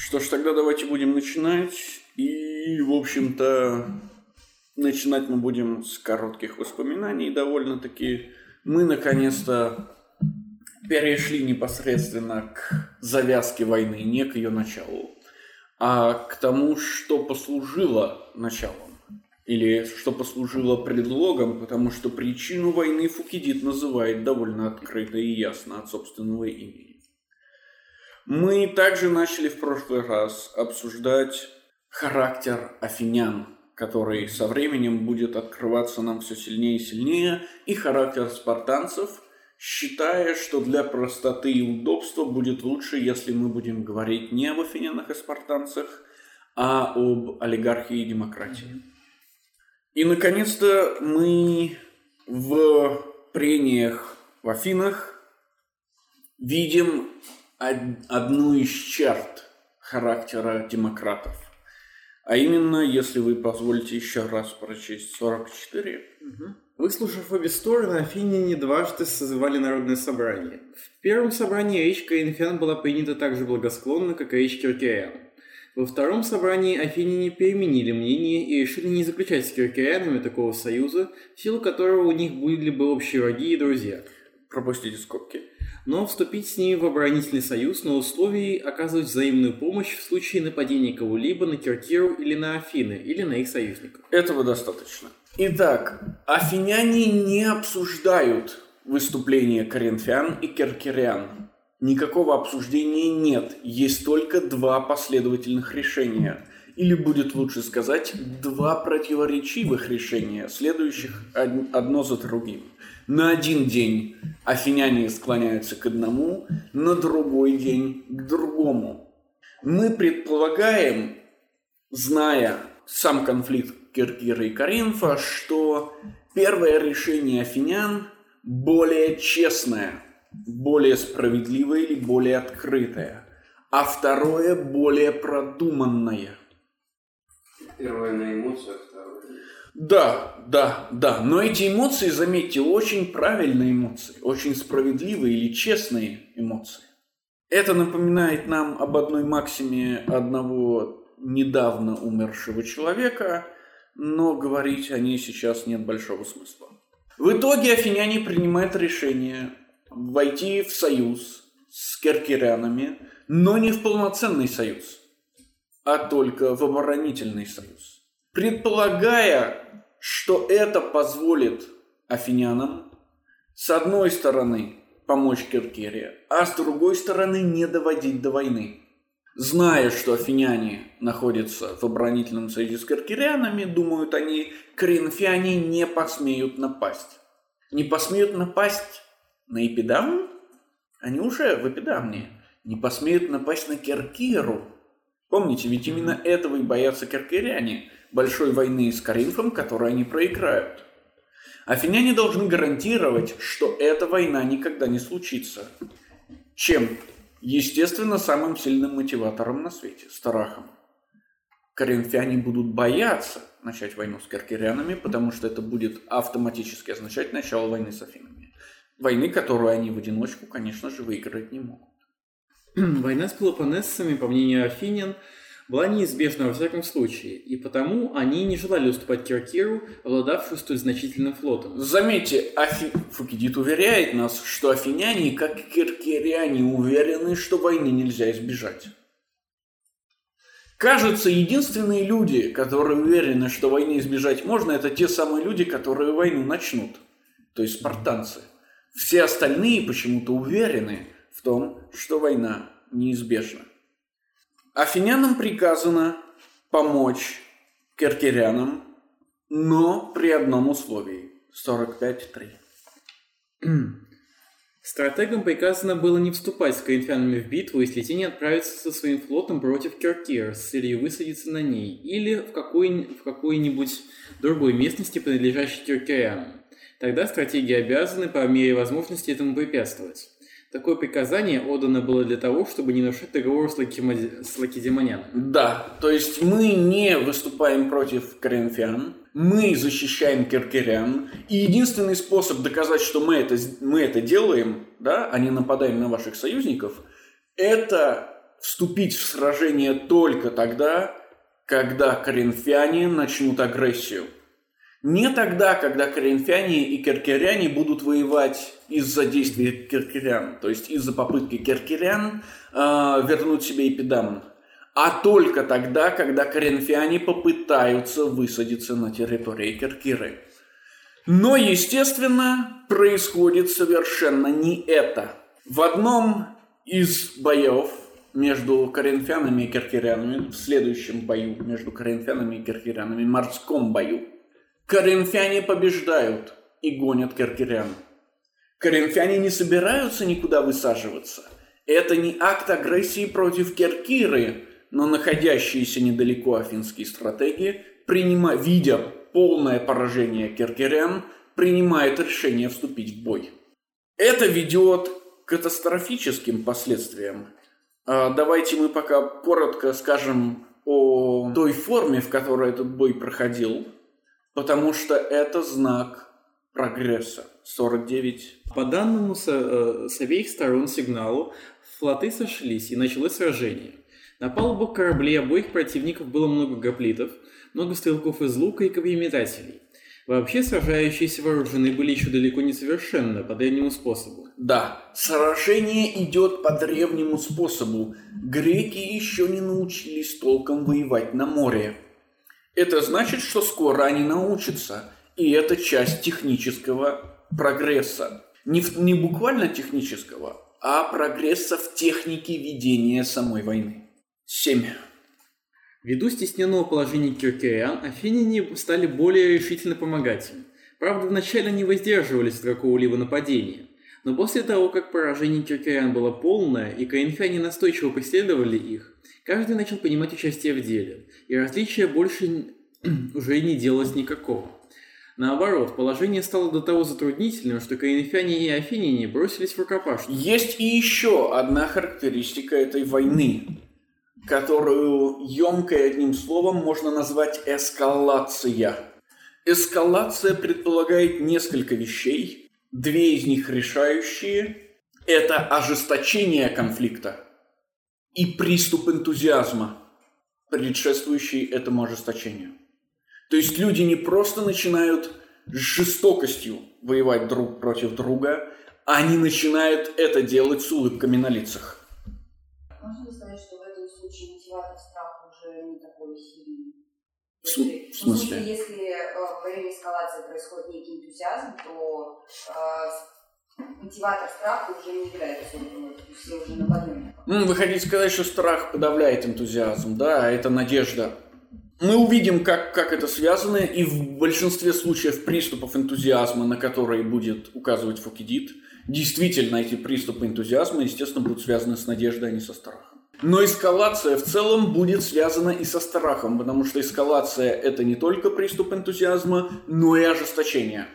Что ж, тогда давайте будем начинать. И, в общем-то, начинать мы будем с коротких воспоминаний. Довольно-таки мы, наконец-то, перешли непосредственно к завязке войны, не к ее началу, а к тому, что послужило началом, или что послужило предлогом, потому что причину войны Фукидид называет довольно открыто и ясно от собственного имени. Мы также начали в прошлый раз обсуждать характер афинян, который со временем будет открываться нам все сильнее и сильнее, и характер спартанцев, считая, что для простоты и удобства будет лучше, если мы будем говорить не об афинянах и спартанцах, а об олигархии и демократии. И, наконец-то, мы в прениях в Афинах видим одну из черт характера демократов. А именно, если вы позволите еще раз прочесть 44... Выслушав обе стороны, афиняне дважды созывали народное собрание. В первом собрании речь коринфян была принята так же благосклонно, как и речь керкирян. Во втором собрании афиняне переменили мнение и решили не заключать с керкирянами такого союза, в силу которого у них были бы общие враги и друзья. Пропустите скобки. Но вступить с ними в оборонительный союз на условии оказывать взаимную помощь в случае нападения кого-либо на Керкиру или на Афины, или на их союзников. Этого достаточно. Итак, афиняне не обсуждают выступления коринфян и керкирян. Никакого обсуждения нет. Есть только два последовательных решения. Или, будет лучше сказать, два противоречивых решения, следующих одно за другим. На один день афиняне склоняются к одному, на другой день к другому. Мы предполагаем, зная сам конфликт Керкира и Коринфа, что первое решение афинян более честное, более справедливое или более открытое, а второе более продуманное. Первое на эмоциях, второе... Да. Но эти эмоции, заметьте, очень правильные эмоции, очень справедливые или честные эмоции. Это напоминает нам об одной максиме одного недавно умершего человека, но говорить о ней сейчас нет большого смысла. В итоге афиняне принимают решение войти в союз с керкирянами, но не в полноценный союз, а только в оборонительный союз, предполагая, что это позволит афинянам, с одной стороны, помочь Керкире, а с другой стороны, не доводить до войны. Зная, что афиняне находятся в оборонительном союзе с керкирянами, думают они, коринфяне не посмеют напасть. Не посмеют напасть на Эпидамн? Они уже в Эпидамне. Не посмеют напасть на Керкиру. Помните, ведь именно этого и боятся керкиряне. Большой войны с Коринфом, которую они проиграют. Афиняне должны гарантировать, что эта война никогда не случится. Чем? Естественно, самым сильным мотиватором на свете – страхом. Коринфяне будут бояться начать войну с керкирянами, потому что это будет автоматически означать начало войны с Афинами. Войны, которую они в одиночку, конечно же, выиграть не могут. Война с пелопоннесцами, по мнению афинян, была неизбежна во всяком случае, и потому они не желали уступать Керкиру, обладавшую столь значительным флотом. Заметьте, Фукидид уверяет нас, что афиняне, как и керкиряне, уверены, что войны нельзя избежать. Кажется, единственные люди, которые уверены, что войны избежать можно, это те самые люди, которые войну начнут, то есть спартанцы. Все остальные почему-то уверены в том, что война неизбежна. Афинянам приказано помочь керкирянам, но при одном условии. 45.3. Стратегам приказано было не вступать с коринфянами в битву, если те не отправятся со своим флотом против Керкира с целью высадиться на ней или в какой-нибудь другой местности, принадлежащей керкирянам. Тогда стратеги обязаны по мере возможности этому препятствовать. Такое приказание отдано было для того, чтобы не нарушить договор с лакедемонянами. Да, то есть мы не выступаем против коринфян, мы защищаем керкирян, и единственный способ доказать, что мы это делаем, да, а не нападаем на ваших союзников, это вступить в сражение только тогда, когда коринфяне начнут агрессию. Не тогда, когда коринфяне и керкиряне будут воевать из-за действий керкирян, то есть из-за попытки керкирян вернуть себе Эпидамн, а только тогда, когда коринфяне попытаются высадиться на территории Керкиры. Но, естественно, происходит совершенно не это. В одном из боев между коринфянами и керкирянами, в следующем бою между коринфянами и керкирянами, морском бою, коринфяне побеждают и гонят керкирян. Коринфяне не собираются никуда высаживаться. Это не акт агрессии против Керкиры, но находящиеся недалеко афинские стратеги, видя полное поражение керкирян, принимают решение вступить в бой. Это ведет к катастрофическим последствиям. Давайте мы пока коротко скажем о той форме, в которой этот бой проходил. Потому что это знак прогресса. 49. По данному с обеих сторон сигналу, флоты сошлись и началось сражение. На палубах кораблей обоих противников было много гоплитов, много стрелков из лука и копьеметателей. Вообще сражающиеся вооружены были еще далеко не совершенно, по древнему способу. Да, сражение идет по древнему способу. Греки еще не научились толком воевать на море. Это значит, что скоро они научатся, и это часть технического прогресса. Не буквально технического, а прогресса в технике ведения самой войны. 7. Ввиду стесненного положения керкирян, афиняне стали более решительно помогать им. Правда, вначале они воздерживались от какого-либо нападения. Но после того, как поражение керкирян было полное, и коринфяне настойчиво преследовали их, каждый начал принимать участие в деле, и различия больше уже не делалось никакого. Наоборот, положение стало до того затруднительным, что коринфяне и афиняне бросились в рукопашную. Есть и еще одна характеристика этой войны, которую емко и одним словом можно назвать эскалация. Эскалация предполагает несколько вещей, две из них решающие – это ожесточение конфликта и приступ энтузиазма, предшествующий этому ожесточению. То есть люди не просто начинают с жестокостью воевать друг против друга, они начинают это делать с улыбками на лицах. Можно сказать, что в этом случае мотиватор страха уже не такой сильный? В смысле? Если во время эскалации происходит некий энтузиазм, то мотиватор страха уже не является, все уже нападают. Вы хотите сказать, что страх подавляет энтузиазм, да, это надежда. Мы увидим, как это связано, и в большинстве случаев приступов энтузиазма, на которые будет указывать Фукидид, действительно эти приступы энтузиазма, естественно, будут связаны с надеждой, а не со страхом. Но эскалация в целом будет связана и со страхом, потому что эскалация – это не только приступ энтузиазма, но и ожесточение.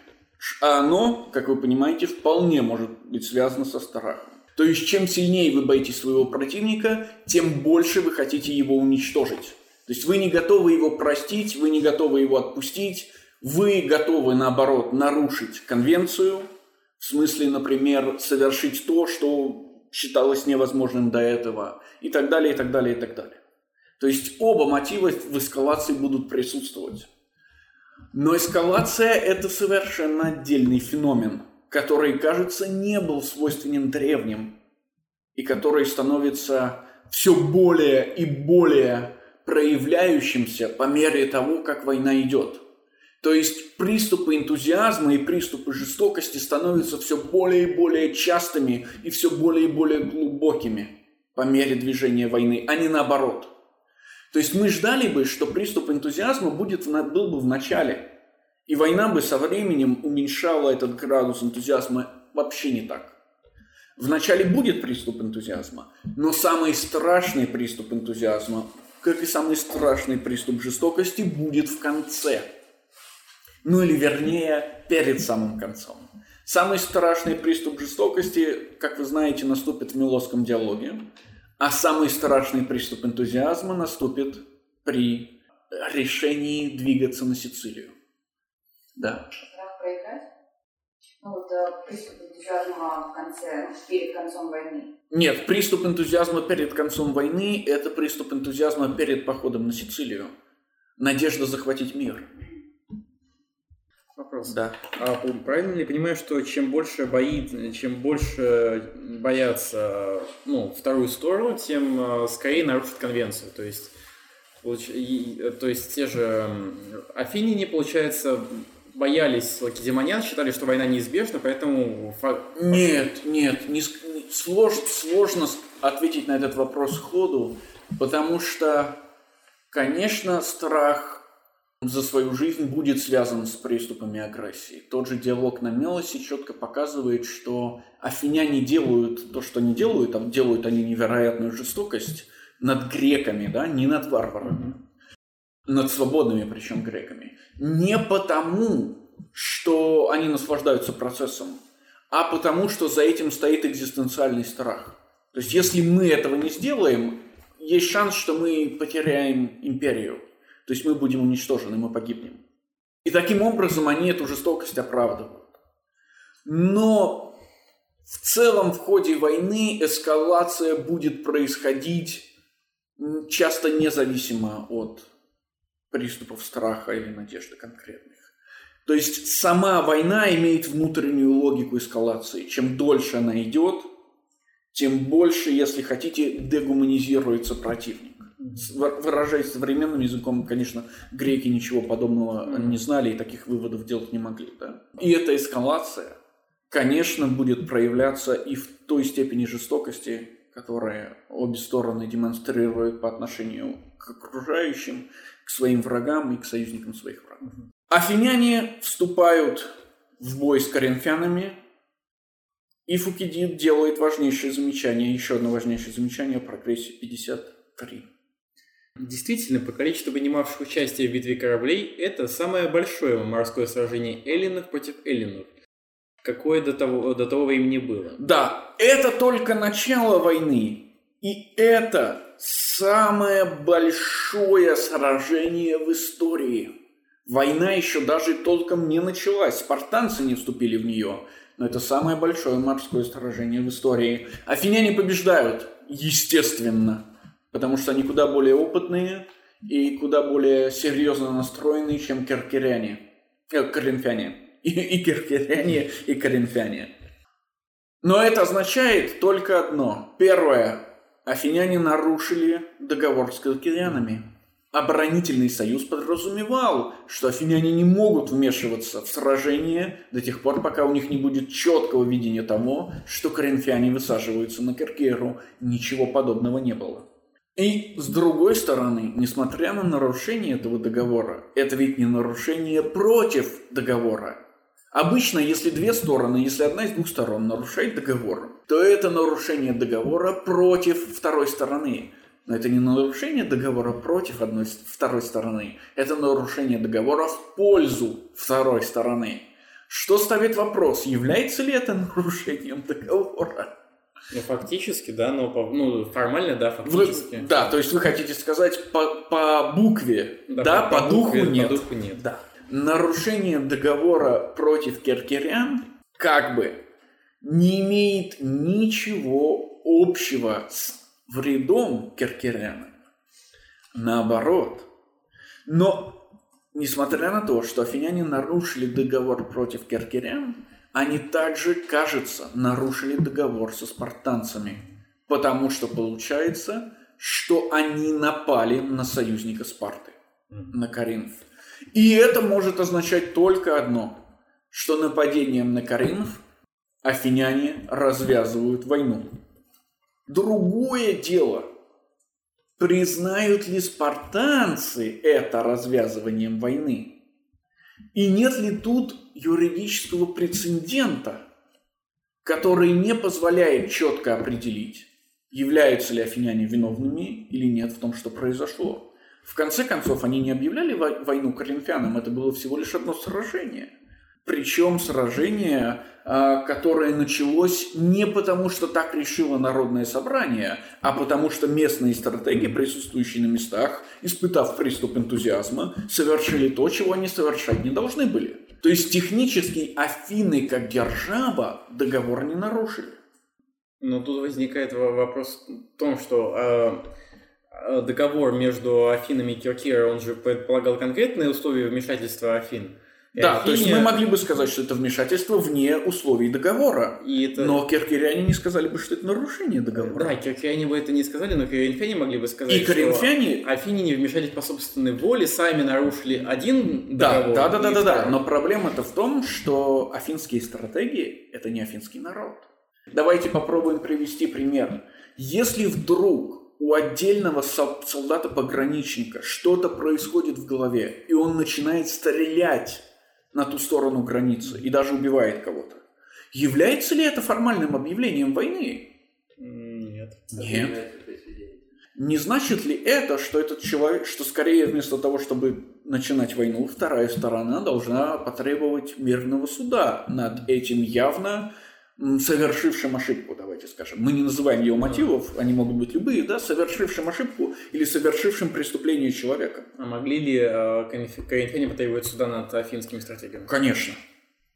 А оно, как вы понимаете, вполне может быть связано со страхом. То есть, чем сильнее вы боитесь своего противника, тем больше вы хотите его уничтожить. То есть, вы не готовы его простить, вы не готовы его отпустить, вы готовы, наоборот, нарушить конвенцию, в смысле, например, совершить то, что считалось невозможным до этого, и так далее, и так далее, и так далее. То есть, оба мотива в эскалации будут присутствовать. Но эскалация – это совершенно отдельный феномен, который, кажется, не был свойственен древним, и который становится все более и более проявляющимся по мере того, как война идет. То есть приступы энтузиазма и приступы жестокости становятся все более и более частыми и все более и более глубокими по мере движения войны, а не наоборот. То есть мы ждали бы, что приступ энтузиазма был бы в начале, и война бы со временем уменьшала этот градус энтузиазма. Вообще не так. Вначале будет приступ энтузиазма, но самый страшный приступ энтузиазма, как и самый страшный приступ жестокости, будет в конце. Ну или вернее, перед самым концом. Самый страшный приступ жестокости, как вы знаете, наступит в Мелосском диалоге. А самый страшный приступ энтузиазма наступит при решении двигаться на Сицилию. Да. Страх проиграть? Вот приступ энтузиазма в конце, перед концом войны. Нет, приступ энтузиазма перед концом войны – это приступ энтузиазма перед походом на Сицилию. Надежда захватить мир. Вопрос. Да. А правильно ли я понимаю, что чем больше боятся вторую сторону, тем скорее нарушат конвенцию? То есть те же афиняне, получается, боялись лакедемонян, считали, что война неизбежна, поэтому... Нет, сложно ответить на этот вопрос сходу, потому что, конечно, страх за свою жизнь будет связан с приступами агрессии. Тот же диалог на Мелосе четко показывает, что афиняне делают то, что они делают, а делают они невероятную жестокость над греками, да, не над варварами. Над свободными, причем греками. Не потому, что они наслаждаются процессом, а потому, что за этим стоит экзистенциальный страх. То есть, если мы этого не сделаем, есть шанс, что мы потеряем империю. То есть, мы будем уничтожены, мы погибнем. И таким образом они эту жестокость оправдывают. Но в целом в ходе войны эскалация будет происходить часто независимо от приступов страха или надежды конкретных. То есть сама война имеет внутреннюю логику эскалации. Чем дольше она идет, тем больше, если хотите, дегуманизируется противник. Выражаясь современным языком, конечно, греки ничего подобного не знали и таких выводов делать не могли. Да? И эта эскалация, конечно, будет проявляться и в той степени жестокости, которую обе стороны демонстрируют по отношению к окружающим, к своим врагам и к союзникам своих врагов. Афиняне вступают в бой с коринфянами, и Фукидид делает важнейшее замечание, еще одно важнейшее замечание о прогрессе 53. Действительно, по количеству принимавших участие в битве кораблей, это самое большое морское сражение эллинов против эллинов, какое до того времени было. Да, это только начало войны, и это... самое большое сражение в истории. Война еще даже толком не началась. Спартанцы не вступили в нее. Но это самое большое морское сражение в истории. Афиняне побеждают, естественно. Потому что они куда более опытные и куда более серьезно настроенные, чем коринфяне. И керкиряне, и коринфяне. Но это означает только одно. Первое. Афиняне нарушили договор с керкирянами. Оборонительный союз подразумевал, что афиняне не могут вмешиваться в сражение до тех пор, пока у них не будет четкого видения того, что коринфяне высаживаются на Керкиру. Ничего подобного не было. И, с другой стороны, несмотря на нарушение этого договора, это ведь не нарушение против договора. Обычно, если одна из двух сторон нарушает договор, то это нарушение договора против второй стороны. Но это не нарушение договора против второй стороны. Это нарушение договора в пользу второй стороны. Что ставит вопрос, является ли это нарушением договора? Ну, фактически, да, формально, да, фактически. Да, то есть вы хотите сказать по букве, да, по духу нет. По духу нет. Да. Нарушение договора против керкирян как бы не имеет ничего общего с вредом керкирянам. Наоборот. Но, несмотря на то, что афиняне нарушили договор против керкирян, они также, кажется, нарушили договор со спартанцами. Потому что получается, что они напали на союзника Спарты, на Коринф. И это может означать только одно, что нападением на Коринф афиняне развязывают войну. Другое дело, признают ли спартанцы это развязыванием войны? И нет ли тут юридического прецедента, который не позволяет четко определить, являются ли афиняне виновными или нет в том, что произошло? В конце концов, они не объявляли войну коринфянам, это было всего лишь одно сражение. Причем сражение, которое началось не потому, что так решило народное собрание, а потому что местные стратеги, присутствующие на местах, испытав приступ энтузиазма, совершили то, чего они совершать не должны были. То есть технически Афины как держава договор не нарушили. Но тут возникает вопрос в том, что договор между Афинами и Керкирой, он же предполагал конкретные условия вмешательства Афин. Да, Афине... то есть мы могли бы сказать, что это вмешательство вне условий договора, но керкиряне не сказали бы, что это нарушение договора. Да, керкиряне бы это не сказали, но коринфяне могли бы сказать, и коринфяне... что Афине не вмешались по собственной воле, сами нарушили один договор. Да, но проблема-то в том, что афинские стратегии – это не афинский народ. Давайте попробуем привести пример. Если вдруг у отдельного солдата-пограничника что-то происходит в голове, и он начинает стрелять на ту сторону границы и даже убивает кого-то, является ли это формальным объявлением войны? Нет. Не значит ли это, что этот человек, что скорее вместо того, чтобы начинать войну, вторая сторона должна потребовать мирного суда над этим явно совершившим ошибку, давайте скажем. Мы не называем его мотивов, они могут быть любые, да, совершившим ошибку или совершившим преступление человека. А могли ли коринфяне потребовать суда над афинскими стратегиями? Конечно.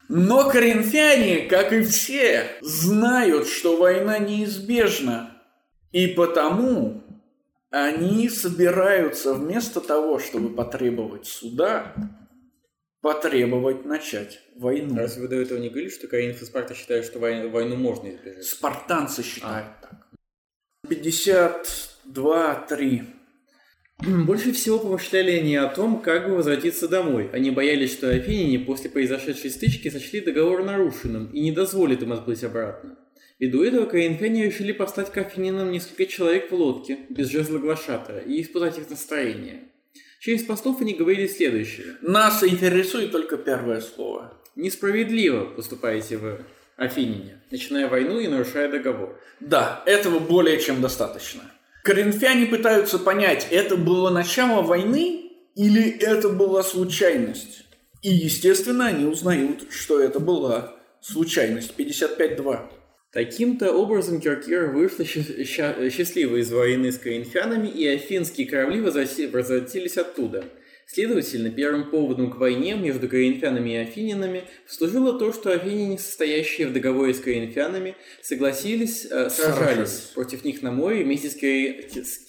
Но коринфяне, как и все, знают, что война неизбежна. И потому они собираются вместо того, чтобы потребовать суда, потребовать начать войну. Разве вы до этого не говорили, что Коринф и Спарта считают, что войну можно избежать? Спартанцы считают так. 52-3. Больше всего помышляли они о том, как бы возвратиться домой. Они боялись, что афиняне после произошедшей стычки сочли договор нарушенным и не дозволят им отплыть обратно. Ввиду этого коринфяне решили послать к афинянам несколько человек в лодке, без жезла глашатая, и испытать их настроение. Через послов они говорили следующее. Нас интересует только первое слово. Несправедливо поступаете вы, афиняне, начиная войну и нарушая договор. Да, этого более чем достаточно. Коринфяне пытаются понять, это было начало войны или это была случайность. И, естественно, они узнают, что это была случайность. 55-2. Таким-то образом Керкира вышла счастливо из войны с коринфянами, и афинские корабли возвратились оттуда. Следовательно, первым поводом к войне между коринфянами и афинянами служило то, что афиняне, состоящие в договоре с коринфянами, сражались против них на море вместе с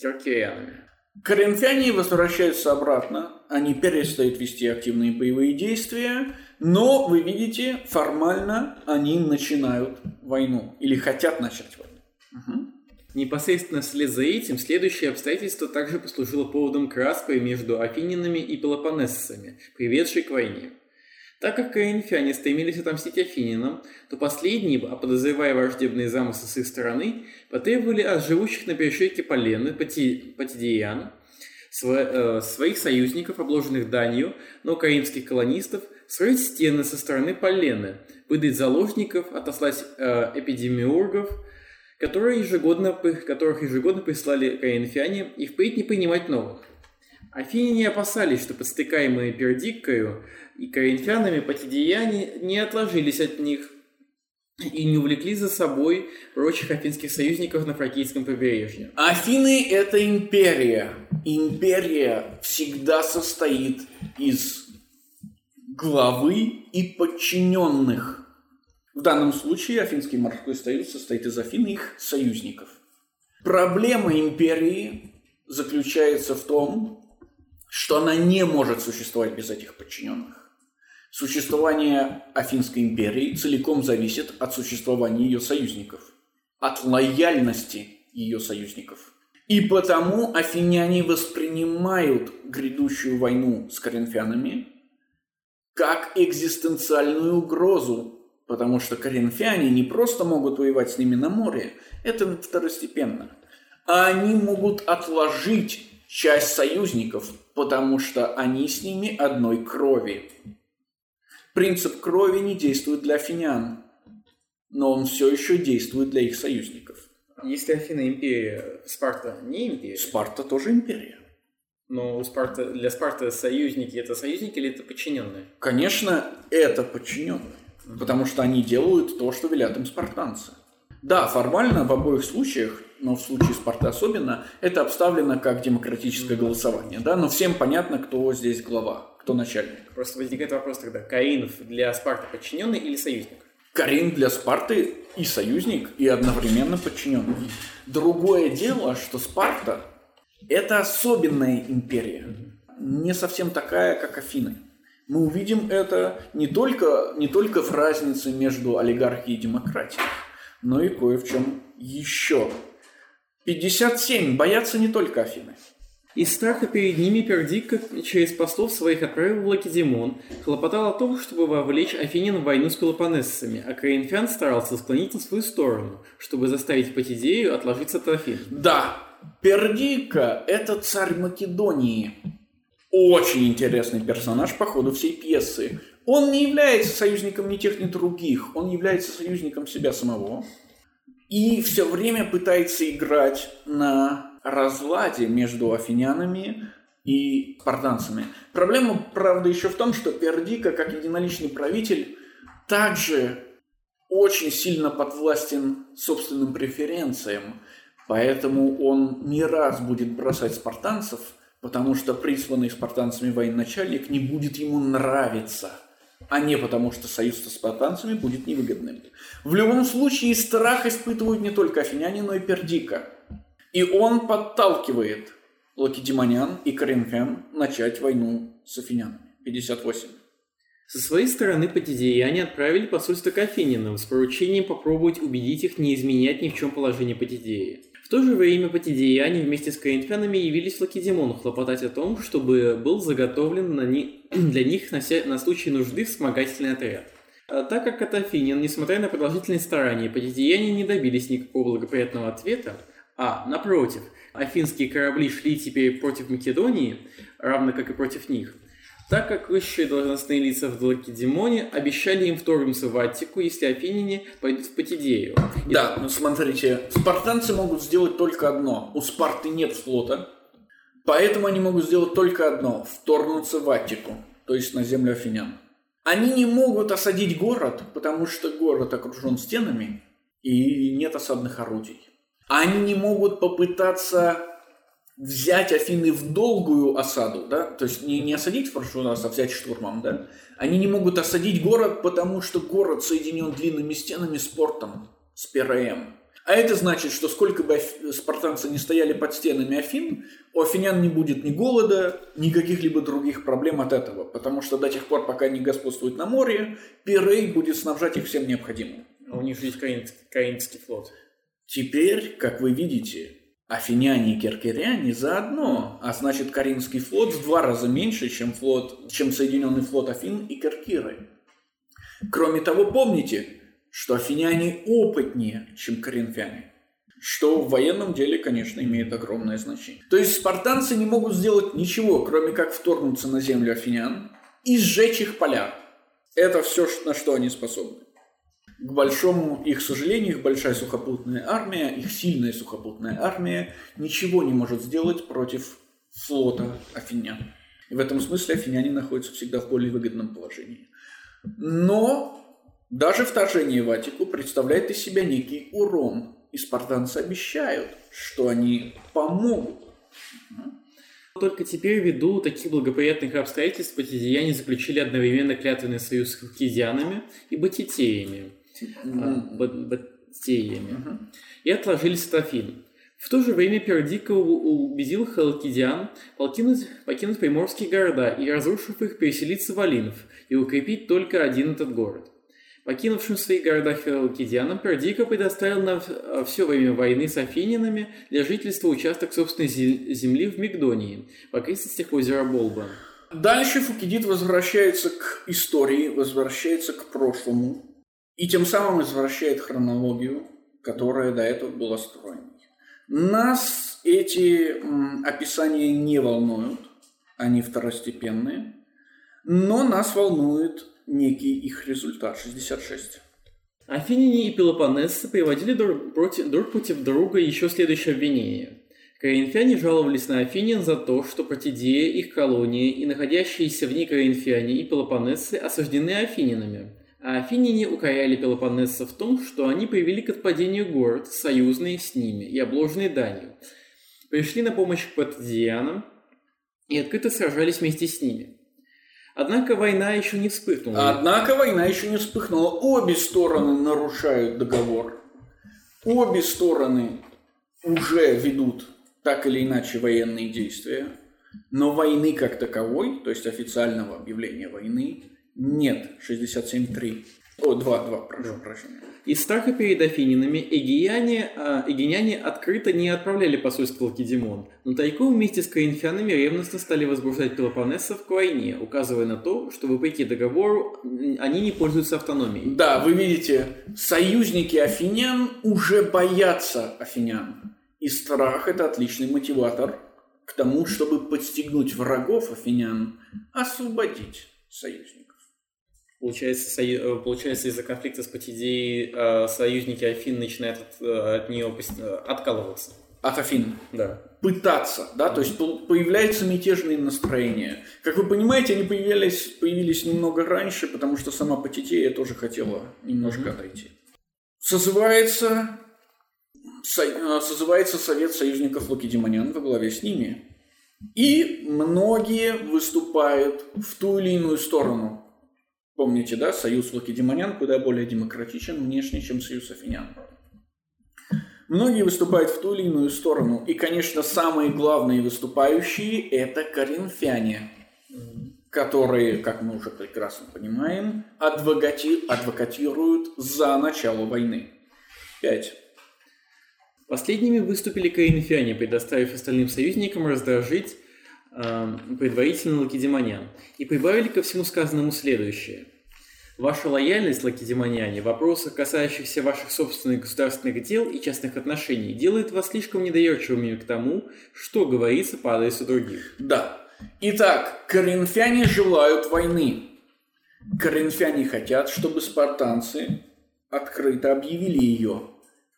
керкирянами. Коринфяне возвращаются обратно, они перестают вести активные боевые действия, но, вы видите, формально они начинают войну или хотят начать войну. Угу. Непосредственно вслед за этим следующее обстоятельство также послужило поводом к распри между афинянами и пелопоннесцами, приведшей к войне. Так как коринфяне стремились отомстить афинянам, то последние, подозревая враждебные замыслы с их стороны, потребовали от живущих на перешейке Паллены, Потидеян, своих союзников, обложенных данью, но коринфских колонистов, срыть стены со стороны Паллены, выдать заложников, отослать эпидемиургов, которых ежегодно прислали коринфяне, и впредь не принимать новых. Афиняне опасались, что подстрекаемые Пердиккою и коринфянами потидеяне не отложились от них и не увлекли за собой прочих афинских союзников на Фартийском побережье. Афины – это империя. Империя всегда состоит из главы и подчиненных. В данном случае Афинский морской союз состоит из Афин и их союзников. Проблема империи заключается в том, что она не может существовать без этих подчиненных. Существование Афинской империи целиком зависит от существования ее союзников, от лояльности ее союзников. И потому афиняне воспринимают грядущую войну с коринфянами как экзистенциальную угрозу, потому что коринфяне не просто могут воевать с ними на море, это второстепенно, а они могут отложить часть союзников, потому что они с ними одной крови. Принцип крови не действует для афинян, но он все еще действует для их союзников. Если Афина империя, Спарта не империя? Спарта тоже империя. Но для Спарта союзники – это союзники или это подчиненные? Конечно, это подчиненные, потому что они делают то, что велят им спартанцы. Да, формально в обоих случаях, но в случае Спарта особенно, это обставлено как демократическое голосование, да? Но всем понятно, кто здесь глава. кто начальник. Просто возникает вопрос тогда, Коринф для Спарты подчиненный или союзник? Коринф для Спарты и союзник, и одновременно подчиненный. Другое дело, что Спарта – это особенная империя, не совсем такая, как Афины. Мы увидим это не только в разнице между олигархией и демократией, но и кое в чем еще. 57. Боятся не только Афины. Из страха перед ними Пердикка через послов своих отправил в Лакедемон, хлопотал о том, чтобы вовлечь афинян в войну с пелопоннесцами, а коринфян старался склонить на свою сторону, чтобы заставить Потидею отложиться от Афин. Да, Пердикка – это царь Македонии. Очень интересный персонаж по ходу всей пьесы. Он не является союзником ни тех, ни других. Он является союзником себя самого. И все время пытается играть на разладе между афинянами и спартанцами. Проблема, правда, еще в том, что Пердикка, как единоличный правитель, также очень сильно подвластен собственным преференциям. Поэтому он не раз будет бросать спартанцев, потому что присланный спартанцами военачальник не будет ему нравиться, а не потому что союз со спартанцами будет невыгодным. В любом случае, страх испытывают не только афиняне, но и Пердикка. И он подталкивает лакедемонян и коринфян начать войну с афинянами. 58. Со своей стороны, потидеяне отправили посольство к афинянам с поручением попробовать убедить их не изменять ни в чем положение Потидеи. В то же время потидеяне вместе с коринфянами явились в Лакедемон хлопотать о том, чтобы был заготовлен для них на случай нужды вспомогательный отряд. А так как от афинян, несмотря на продолжительные старания, потидеяне не добились никакого благоприятного ответа, а, напротив, афинские корабли шли теперь против Македонии, равно как и против них, так как высшие должностные лица в Лакедемоне обещали им вторгнуться в Аттику, если афиняне пойдут в Потидею. Да, ну смотрите, спартанцы могут сделать только одно. У Спарты нет флота, поэтому они могут сделать только одно – вторгнуться в Аттику, то есть на землю афинян. Они не могут осадить город, потому что город окружен стенами и нет осадных орудий. Они не могут попытаться взять Афины в долгую осаду, да, то есть не осадить в прошлый раз, а взять штурмом, да, они не могут осадить город, потому что город соединен длинными стенами с портом, с Пиреем. А это значит, что сколько бы спартанцы не стояли под стенами Афин, у афинян не будет ни голода, ни каких-либо других проблем от этого, потому что до тех пор, пока они господствуют на море, Пирей будет снабжать их всем необходимым. А у них есть Коринфский флот. Теперь, как вы видите, афиняне и керкиряне заодно, а значит Коринфский флот в 2 раза меньше, чем соединенный флот Афин и Керкиры. Кроме того, помните, что афиняне опытнее, чем коринфяне, что в военном деле, конечно, имеет огромное значение. То есть спартанцы не могут сделать ничего, кроме как вторгнуться на землю афинян и сжечь их поля. Это все, на что они способны. К большому их сожалению, их большая сухопутная армия, их сильная сухопутная армия ничего не может сделать против флота афинян. И в этом смысле афиняне находятся всегда в более выгодном положении. Но даже вторжение в Аттику представляет из себя некий урон. И спартанцы обещают, что они помогут. Только теперь ввиду таких благоприятных обстоятельств потидеяне заключили одновременно клятвенный союз с халкидянами и батитеями. И отложились от Афин. В то же время Пердикка убедил халкидян покинуть приморские города и, разрушив их, переселиться в Алинов и укрепить только один этот город. Покинувшим свои города халкидянам, Пердикка предоставил на все время войны с афинянами для жительства участок собственной земли в Мигдонии, в окрестностях озера Болба. Дальше Фукидид возвращается к истории, возвращается к прошлому. И тем самым извращает хронологию, которая до этого была стройной. Нас эти описания не волнуют, они второстепенные, но нас волнует некий их результат. 66. Афиняне и пелопоннесцы приводили друг против друга еще следующее обвинение. Коринфяне жаловались на афинян за то, что Потидея, их колонии и находящиеся в ней коринфяне и пелопоннесцы осаждены афинянами. А афиняне укоряли пелопоннесцев в том, что они привели к отпадению город, союзные с ними и обложенные данью. Пришли на помощь к потидеянам и открыто сражались вместе с ними. Однако война еще не вспыхнула. Обе стороны нарушают договор. Обе стороны уже ведут так или иначе военные действия. Но войны как таковой, то есть официального объявления войны, нет. 67-3. О, 2-2, прошу прощения. Из страха перед афининами эгиняне открыто не отправляли посольство в Лакедемон, но тайком вместе с коринфянами ревностно стали возбуждать пелопоннесов к войне, указывая на то, что вопреки договору они не пользуются автономией. Да, вы видите, союзники афинян уже боятся афинян. И страх – это отличный мотиватор к тому, чтобы подстегнуть врагов афинян, освободить союзников. Получается, из-за конфликта с Потидеей союзники Афин начинают от нее откалываться. От Афин? Да. Пытаться, да, то есть появляются мятежные настроения. Как вы понимаете, они появились немного раньше, потому что сама Потидея тоже хотела немножко отойти. Созывается совет союзников лакедемонян во главе с ними. И многие выступают в ту или иную сторону. Помните, да, союз лакедемонян куда более демократичен внешне, чем союз афинян. Многие выступают в ту или иную сторону. И, конечно, самые главные выступающие – это коринфяне, которые, как мы уже прекрасно понимаем, адвокатируют за начало войны. 5. Последними выступили коринфяне, предоставив остальным союзникам раздражить предварительно лакедемонян, и прибавили ко всему сказанному следующее. Ваша лояльность, лакедемоняне, в вопросах, касающихся ваших собственных государственных дел и частных отношений, делает вас слишком недоверчивыми к тому, что говорится по адресу других. Да. Итак, коринфяне желают войны. Коринфяне хотят, чтобы спартанцы открыто объявили ее.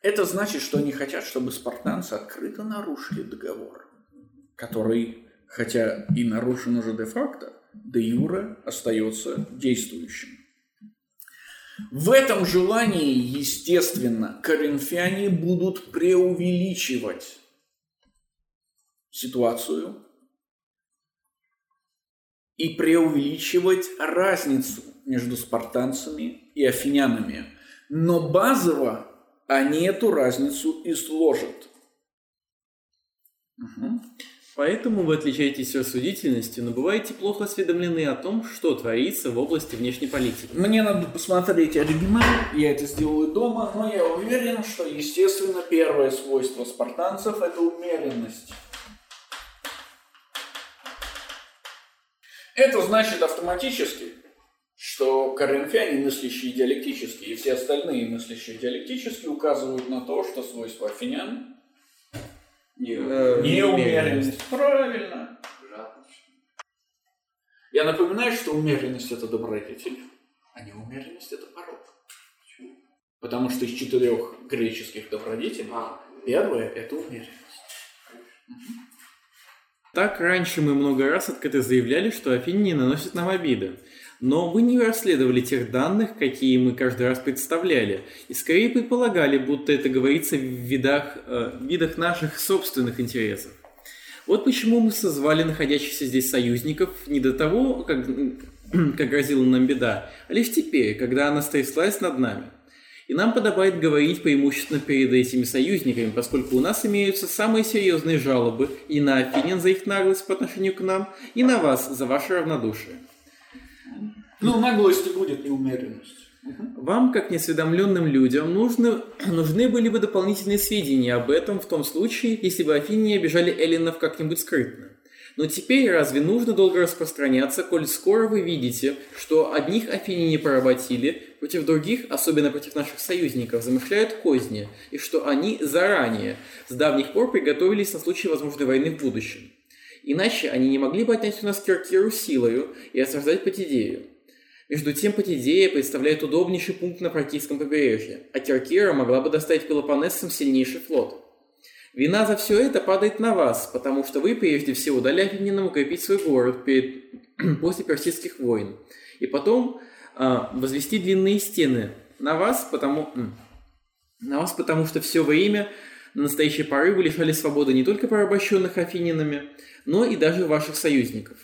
Это значит, что они хотят, чтобы спартанцы открыто нарушили договор, который... хотя и нарушен уже де-факто, де-юре остается действующим. В этом желании, естественно, коринфяне будут преувеличивать ситуацию и преувеличивать разницу между спартанцами и афинянами. Но базово они эту разницу изложат. Поэтому вы отличаетесь рассудительностью, но бываете плохо осведомлены о том, что творится в области внешней политики. Мне надо посмотреть оригинал, я это сделаю дома, но я уверен, что, естественно, первое свойство спартанцев – это умеренность. Это значит автоматически, что коринфяне, мыслящие диалектически, и все остальные, мыслящие диалектически, указывают на то, что свойство афинян – неумеренность. Правильно. Я напоминаю, что умеренность – это добродетель, а неумеренность – это порок. Почему? Потому что из 4 греческих добродетелей первое – это умеренность. Так, раньше мы много раз открыто заявляли, что афиняне наносят нам обиды. Но вы не расследовали тех данных, какие мы каждый раз представляли, и скорее предполагали, будто это говорится в видах наших собственных интересов. Вот почему мы созвали находящихся здесь союзников не до того, как грозила нам беда, а лишь теперь, когда она стряслась над нами. И нам подобает говорить преимущественно перед этими союзниками, поскольку у нас имеются самые серьезные жалобы и на афинян за их наглость по отношению к нам, и на вас за ваше равнодушие. Наглость будет неумеренность. Вам, как неосведомленным людям, нужны были бы дополнительные сведения об этом в том случае, если бы афиняне обижали эллинов как-нибудь скрытно. Но теперь разве нужно долго распространяться, коль скоро вы видите, что одних афиняне поработили, против других, особенно против наших союзников, замышляют козни, и что они заранее, с давних пор приготовились на случай возможной войны в будущем. Иначе они не могли бы отнять у нас Керкиру силою и осаждать Потидею. Между тем, Потидея представляет удобнейший пункт на Фартийском побережье, а Керкира могла бы доставить пелопоннесцам сильнейший флот. Вина за все это падает на вас, потому что вы прежде всего дали афинянам укрепить свой город после персидских войн, и потом возвести длинные стены на вас, потому что все время на настоящие поры вы лишали свободы не только порабощенных афинянами, но и даже ваших союзников.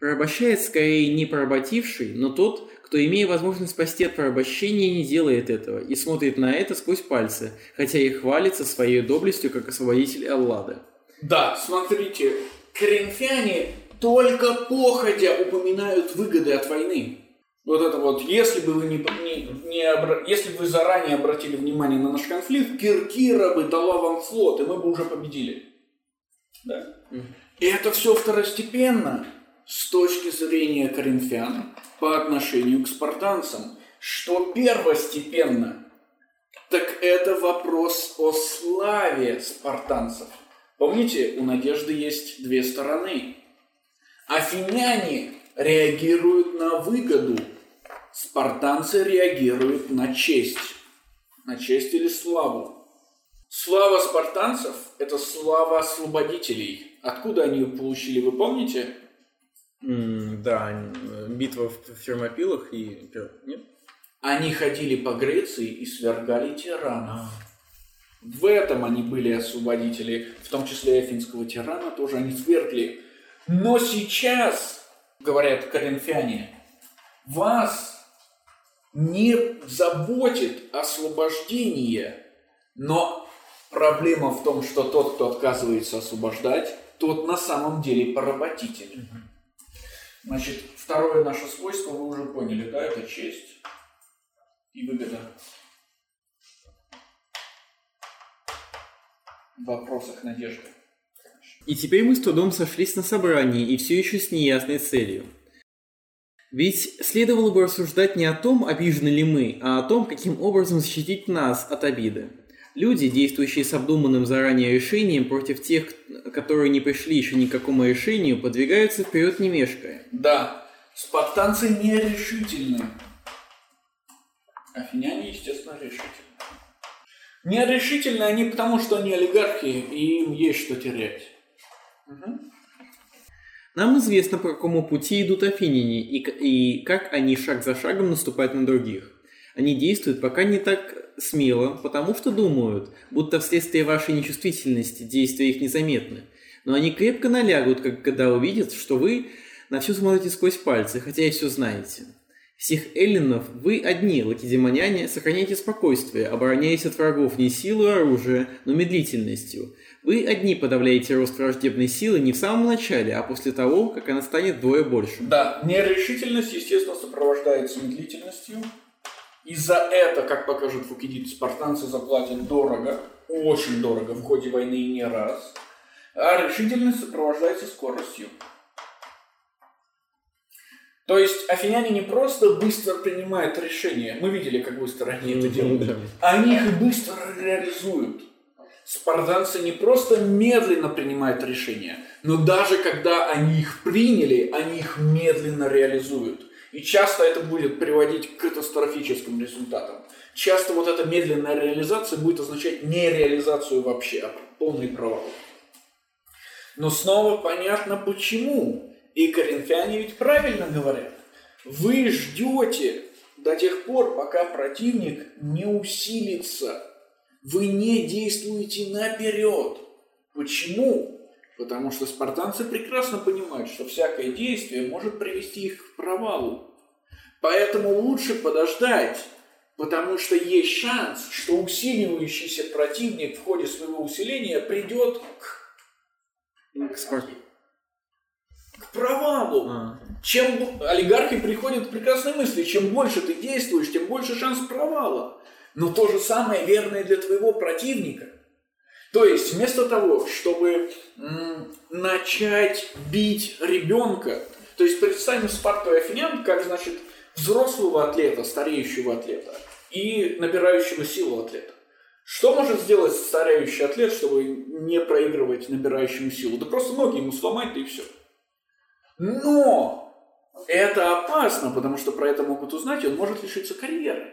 Порабощает скорее не поработивший, но тот, кто, имея возможность спасти от порабощения, не делает этого и смотрит на это сквозь пальцы, хотя и хвалится своей доблестью как освободитель Аллада. Да, смотрите, коринфяне только походя упоминают выгоды от войны. Вот это вот, если бы вы если бы вы заранее обратили внимание на наш конфликт, Керкира бы дала вам флот, и мы бы уже победили. Да. И это все второстепенно с точки зрения коринфян по отношению к спартанцам. Что первостепенно, так это вопрос о славе спартанцев. Помните, у надежды есть две стороны. Афиняне реагируют на выгоду, спартанцы реагируют на честь или славу. Слава спартанцев – это слава освободителей. Откуда они ее получили, вы помните? Да, битва в Фермопилах и... Нет? Они ходили по Греции и свергали тиранов. В этом они были освободители, в том числе и афинского тирана тоже они свергли. Но сейчас, говорят коринфяне, вас не заботит освобождение, но проблема в том, что тот, кто отказывается освобождать, тот на самом деле поработитель. Значит, второе наше свойство, вы уже поняли, да, это честь и выгода. В вопросах надежды. И теперь мы с трудом сошлись на собрании, и все еще с неясной целью. Ведь следовало бы рассуждать не о том, обижены ли мы, а о том, каким образом защитить нас от обиды. Люди, действующие с обдуманным заранее решением против тех, которые не пришли еще ни к какому решению, подвигаются вперед не мешкая. Да, спартанцы нерешительны. Афиняне, естественно, решительны. Нерешительны они потому, что они олигархи, и им есть что терять. Угу. Нам известно, по какому пути идут афиняне, и как они шаг за шагом наступают на других. Они действуют пока не так смело, потому что думают, будто вследствие вашей нечувствительности действия их незаметны. Но они крепко налягут, когда увидят, что вы на все смотрите сквозь пальцы, хотя и все знаете. Всех эллинов вы одни, лакедемоняне, сохраняйте спокойствие, обороняясь от врагов не силой оружия, но медлительностью. Вы одни подавляете рост враждебной силы не в самом начале, а после того, как она станет вдвое больше. Да, нерешительность, естественно, сопровождается медлительностью. И за это, как покажет Фукидид, спартанцы заплатят дорого, очень дорого, в ходе войны и не раз. А решительность сопровождается скоростью. То есть афиняне не просто быстро принимают решения, мы видели, как быстро они это делают, они их быстро реализуют. Спартанцы не просто медленно принимают решения, но даже когда они их приняли, они их медленно реализуют. И часто это будет приводить к катастрофическим результатам. Часто вот эта медленная реализация будет означать не реализацию вообще, а полный провал. Но снова понятно почему. И коринфяне ведь правильно говорят. Вы ждете до тех пор, пока противник не усилится. Вы не действуете наперед. Почему? Потому что спартанцы прекрасно понимают, что всякое действие может привести их к провалу. Поэтому лучше подождать, потому что есть шанс, что усиливающийся противник в ходе своего усиления придет к провалу. Чем олигархи приходят к прекрасной мысли, чем больше ты действуешь, тем больше шанс провала. Но то же самое верно и для твоего противника. То есть вместо того, чтобы начать бить ребенка, то есть представим Спарту и афинян как, значит, взрослого атлета, стареющего атлета и набирающего силу атлета. Что может сделать стареющий атлет, чтобы не проигрывать набирающему силу? Да просто ноги ему сломать, да и все. Но это опасно, потому что про это могут узнать, и он может лишиться карьеры.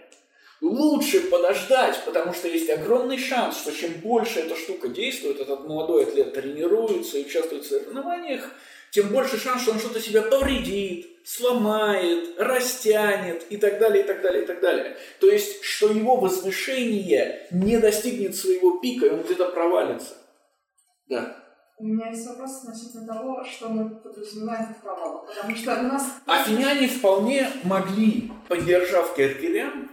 Лучше подождать, потому что есть огромный шанс, что чем больше эта штука действует, этот молодой атлет тренируется и участвует в соревнованиях, тем больше шанс, что он что-то себя повредит, сломает, растянет и так далее, и так далее, и так далее. То есть, что его возвышение не достигнет своего пика, и он где-то провалится. Да. У меня есть вопрос относительно того, что мы подразумеваем как провал. Потому что у нас... Афиняне вполне могли, поддержав керкирян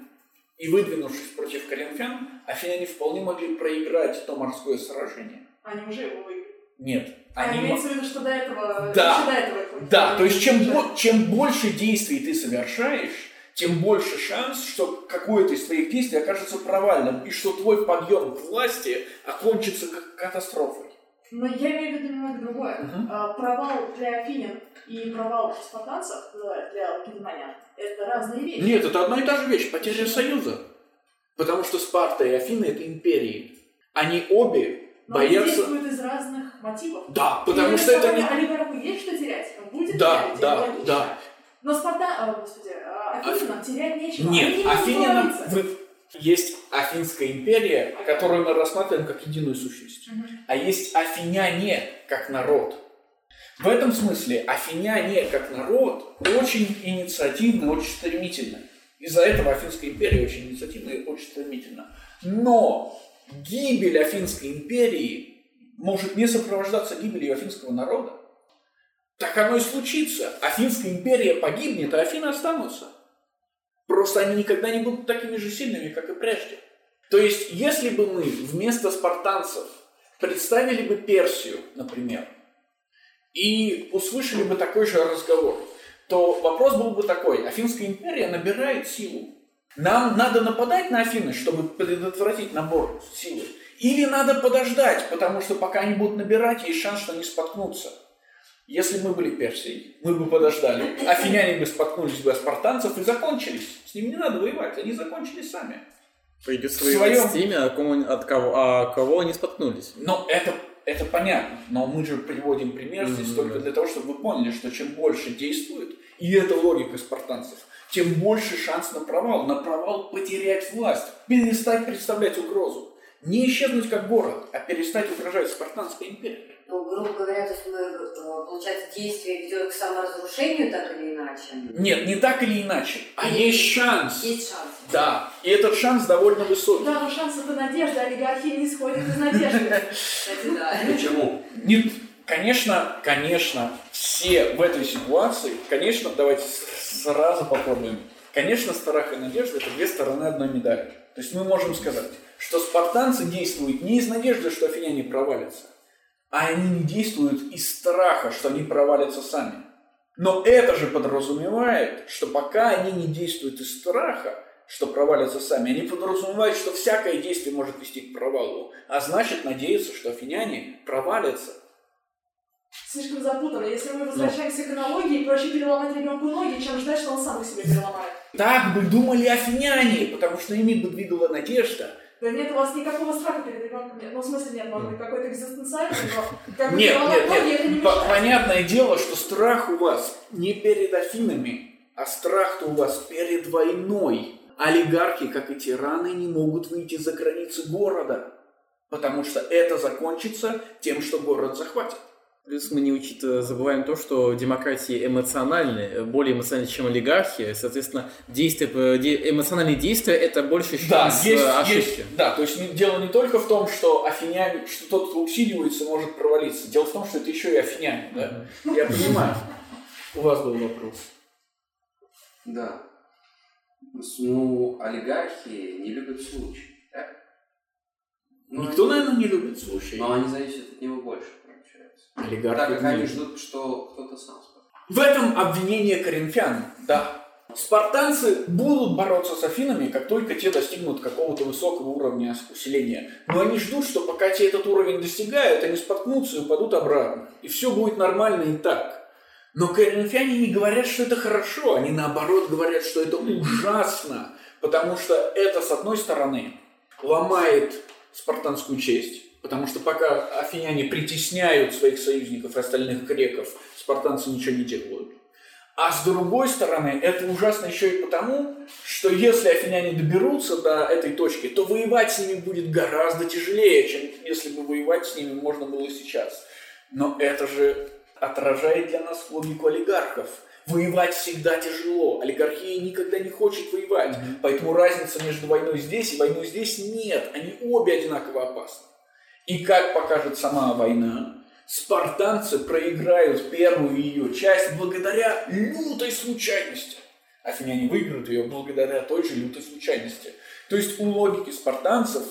и выдвинувшись против коринфян, афиняне вполне могли проиграть то морское сражение. Они уже его выиграли? Нет. Они имеется в виду, что до этого... Да, до этого то есть чем больше действий ты совершаешь, тем больше шанс, что какое-то из твоих действий окажется провальным, и что твой подъем к власти окончится катастрофой. Но я имею в виду немного другое. Провал для афинян и провал спартанцев для лакедемонян – это разные вещи. Нет, это одна и та же вещь – потеря союза. Потому что Спарта и Афины – это империи. Они обе боятся… Но они действуют из разных мотивов. Да, потому что это… не. Олигарху есть что терять, он будет терять. Да. Но Афинам терять нечего. Нет, афинянам… Есть Афинская империя, которую мы рассматриваем как единую сущность, а есть афиняне как народ. В этом смысле афиняне как народ очень инициативны, очень стремительны. Из-за этого Афинская империя очень инициативна и очень стремительна. Но гибель Афинской империи может не сопровождаться гибелью афинского народа. Так оно и случится. Афинская империя погибнет, а Афины останутся. Просто они никогда не будут такими же сильными, как и прежде. То есть, если бы мы вместо спартанцев представили бы Персию, например, и услышали бы такой же разговор, то вопрос был бы такой: Афинская империя набирает силу. Нам надо нападать на Афины, чтобы предотвратить набор силы? Или надо подождать, потому что пока они будут набирать, есть шанс, что они споткнутся? Если мы были Персией, мы бы подождали, афиняне бы споткнулись бы от спартанцев и закончились. С ними не надо воевать, они закончились сами. Придется воевать с теми, от кого они споткнулись. Но это понятно, но мы же приводим пример здесь только для того, чтобы вы поняли, что чем больше действует, и это логика спартанцев, тем больше шанс на провал потерять власть, перестать представлять угрозу. Не исчезнуть как город, а перестать угрожать Спартанской империи. Ну, грубо говоря, то есть мы, получается, действие ведет к саморазрушению так или иначе? Нет, не так или иначе, а есть шанс. Есть шанс. Да, и этот шанс довольно высокий. Да, но шанс – это надежда, олигархия не сходит из надежды. Кстати, да. Почему? Нет, конечно, все в этой ситуации, конечно, давайте сразу попробуем. Конечно, страх и надежда – это две стороны одной медали. То есть мы можем сказать, что спартанцы действуют не из надежды, что афиняне провалятся, а они не действуют из страха, что они провалятся сами. Но это же подразумевает, что пока они не действуют из страха, что провалятся сами, они подразумевают, что всякое действие может вести к провалу, а значит надеяться, что афиняне провалятся. Слишком запутанно. Если мы возвращаемся к аналогии, проще переломать ребенку ноги, чем ждать, что он сам себе переломает. Так бы думали афиняне, потому что ими бы двигала надежда. Да нет, у вас никакого страха перед ребенком нет. Ну, в смысле, нет, может быть, какой-то экзистенциальный, но как бы переломать ноги, это не мешает. Понятное дело, что страх у вас не перед Афинами, а страх-то у вас перед войной. Олигархи, как и тираны, не могут выйти за границы города, потому что это закончится тем, что город захватит. Плюс мы забываем то, что демократии эмоциональны, более эмоциональны, чем олигархия. Соответственно, эмоциональные действия – это больше шанс ошибки. Да, то есть дело не только в том, что афиняне, что тот, кто усиливается, может провалиться. Дело в том, что это еще и афиняне. Да? Я понимаю. У вас был вопрос. Да. Ну, олигархи не любят случай, так? Никто, наверное, не любит случай. Но они зависят от него больше. Олигархи, так как они ждут, что кто-то сам спорит. В этом обвинение коринфян, да. Спартанцы будут бороться с афинами, как только те достигнут какого-то высокого уровня усиления. Но они ждут, что пока те этот уровень достигают, они споткнутся и упадут обратно. И все будет нормально и так. Но коринфяне не говорят, что это хорошо. Они наоборот говорят, что это ужасно. Потому что это, с одной стороны, ломает спартанскую честь. Потому что пока афиняне притесняют своих союзников и остальных греков, спартанцы ничего не делают. А с другой стороны, это ужасно еще и потому, что если афиняне доберутся до этой точки, то воевать с ними будет гораздо тяжелее, чем если бы воевать с ними можно было сейчас. Но это же отражает для нас логику олигархов. Воевать всегда тяжело, олигархия никогда не хочет воевать, поэтому разницы между войной здесь и войной здесь нет, они обе одинаково опасны. И как покажет сама война, спартанцы проиграют первую ее часть благодаря лютой случайности. Афиняне выиграют ее благодаря той же лютой случайности. То есть у логики спартанцев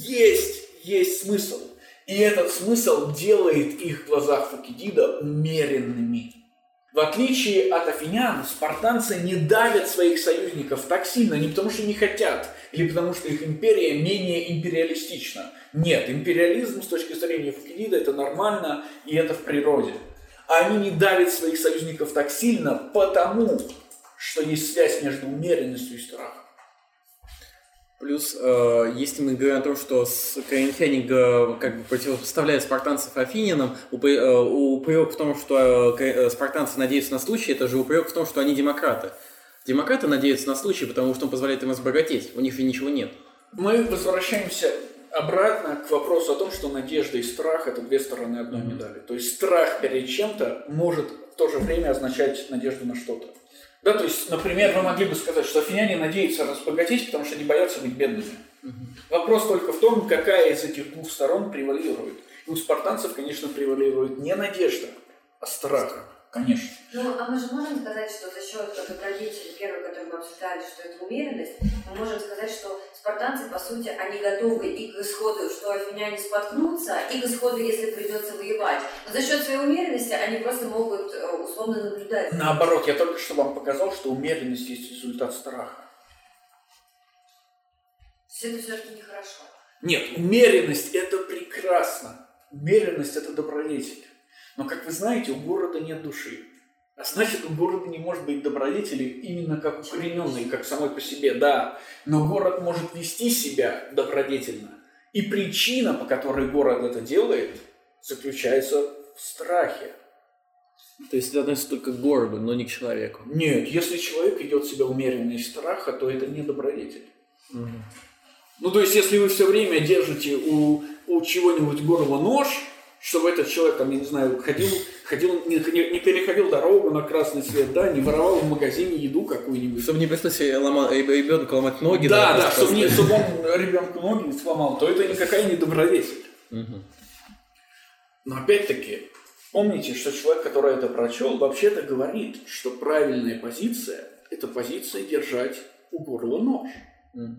есть смысл. И этот смысл делает их в глазах Фукидида умеренными. В отличие от афинян, спартанцы не давят своих союзников так сильно не потому, что не хотят, или потому, что их империя менее империалистична. Нет, империализм с точки зрения Фукидида – это нормально, и это в природе. Они не давят своих союзников так сильно, потому что есть связь между умеренностью и страхом. Плюс, если мы говорим о том, что коринфяне как бы противопоставляют спартанцев афинянам, упрек в том, что спартанцы надеются на случай, это же упрек в том, что они демократы. Демократы надеются на случай, потому что он позволяет им разбогатеть, у них же ничего нет. Мы возвращаемся обратно к вопросу о том, что надежда и страх – это две стороны одной медали. То есть страх перед чем-то может в то же время означать надежду на что-то. Да, то есть, например, вы могли бы сказать, что афиняне надеются разбогатеть, потому что не боятся быть бедными. Вопрос только в том, какая из этих двух сторон превалирует. И у спартанцев, конечно, превалирует не надежда, а страх. Конечно. Ну, а мы же можем сказать, что за счет добродетели первой, которую мы обсуждали, что это умеренность, мы можем сказать, что спартанцы, по сути, они готовы и к исходу, что афиняне споткнутся, и к исходу, если придется воевать. Но за счет своей умеренности они просто могут условно наблюдать. Наоборот, я только что вам показал, что умеренность есть результат страха. Все это все-таки нехорошо. Нет, умеренность – это прекрасно. Умеренность – это добродетель. Но, как вы знаете, у города нет души. А значит, у города не может быть добродетели именно как укорененной, как самой по себе, да. Но город может вести себя добродетельно. И причина, по которой город это делает, заключается в страхе. То есть это относится только к городу, но не к человеку? Нет, если человек ведет себя умеренно из страха, то это не добродетель. Угу. Ну, то есть, если вы все время держите у чего-нибудь горла нож, чтобы этот человек, там, я не знаю, ходил, не переходил дорогу на красный свет, да, не воровал в магазине еду какую-нибудь. Чтобы не пришлось ребенку ломать ноги. Да, да, чтобы он ребенку ноги не сломал, то это никакая не добродетель. Угу. Но опять-таки, помните, что человек, который это прочел, вообще-то говорит, что правильная позиция – это позиция держать у горла нож. Угу.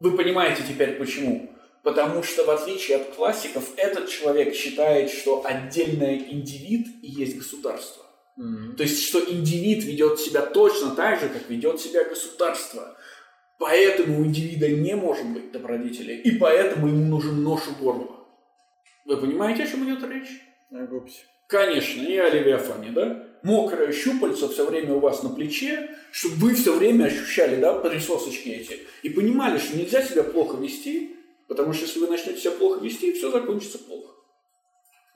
Вы понимаете теперь, почему? Потому что, в отличие от классиков, этот человек считает, что отдельный индивид и есть государство. Mm-hmm. То есть, что индивид ведет себя точно так же, как ведет себя государство. Поэтому у индивида не может быть добродетели, и поэтому ему нужен нож у горла. Вы понимаете, о чем идет речь? Конечно, и о Левиафане, да? Мокрое щупальце все время у вас на плече, чтобы вы все время ощущали, да, присосочки эти. И понимали, что нельзя себя плохо вести, потому что если вы начнете себя плохо вести, все закончится плохо.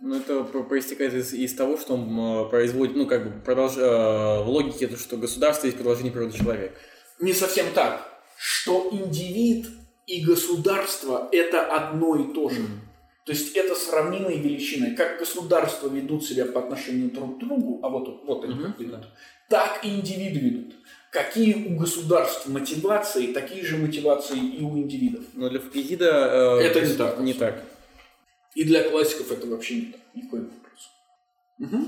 Ну, это проистекает из того, что он производит, ну, как бы, в логике, то, что государство есть продолжение природы человека. Не совсем так. Что индивид и государство – это одно и то же. Mm-hmm. То есть, это сравнимые величины. Как государства ведут себя по отношению друг к другу, а вот они как ведут, так и индивиды ведут. Какие у государств мотивации, такие же мотивации и у индивидов. Но для Фукидида это не так. И для классиков это вообще не так. Никакой вопрос. Угу.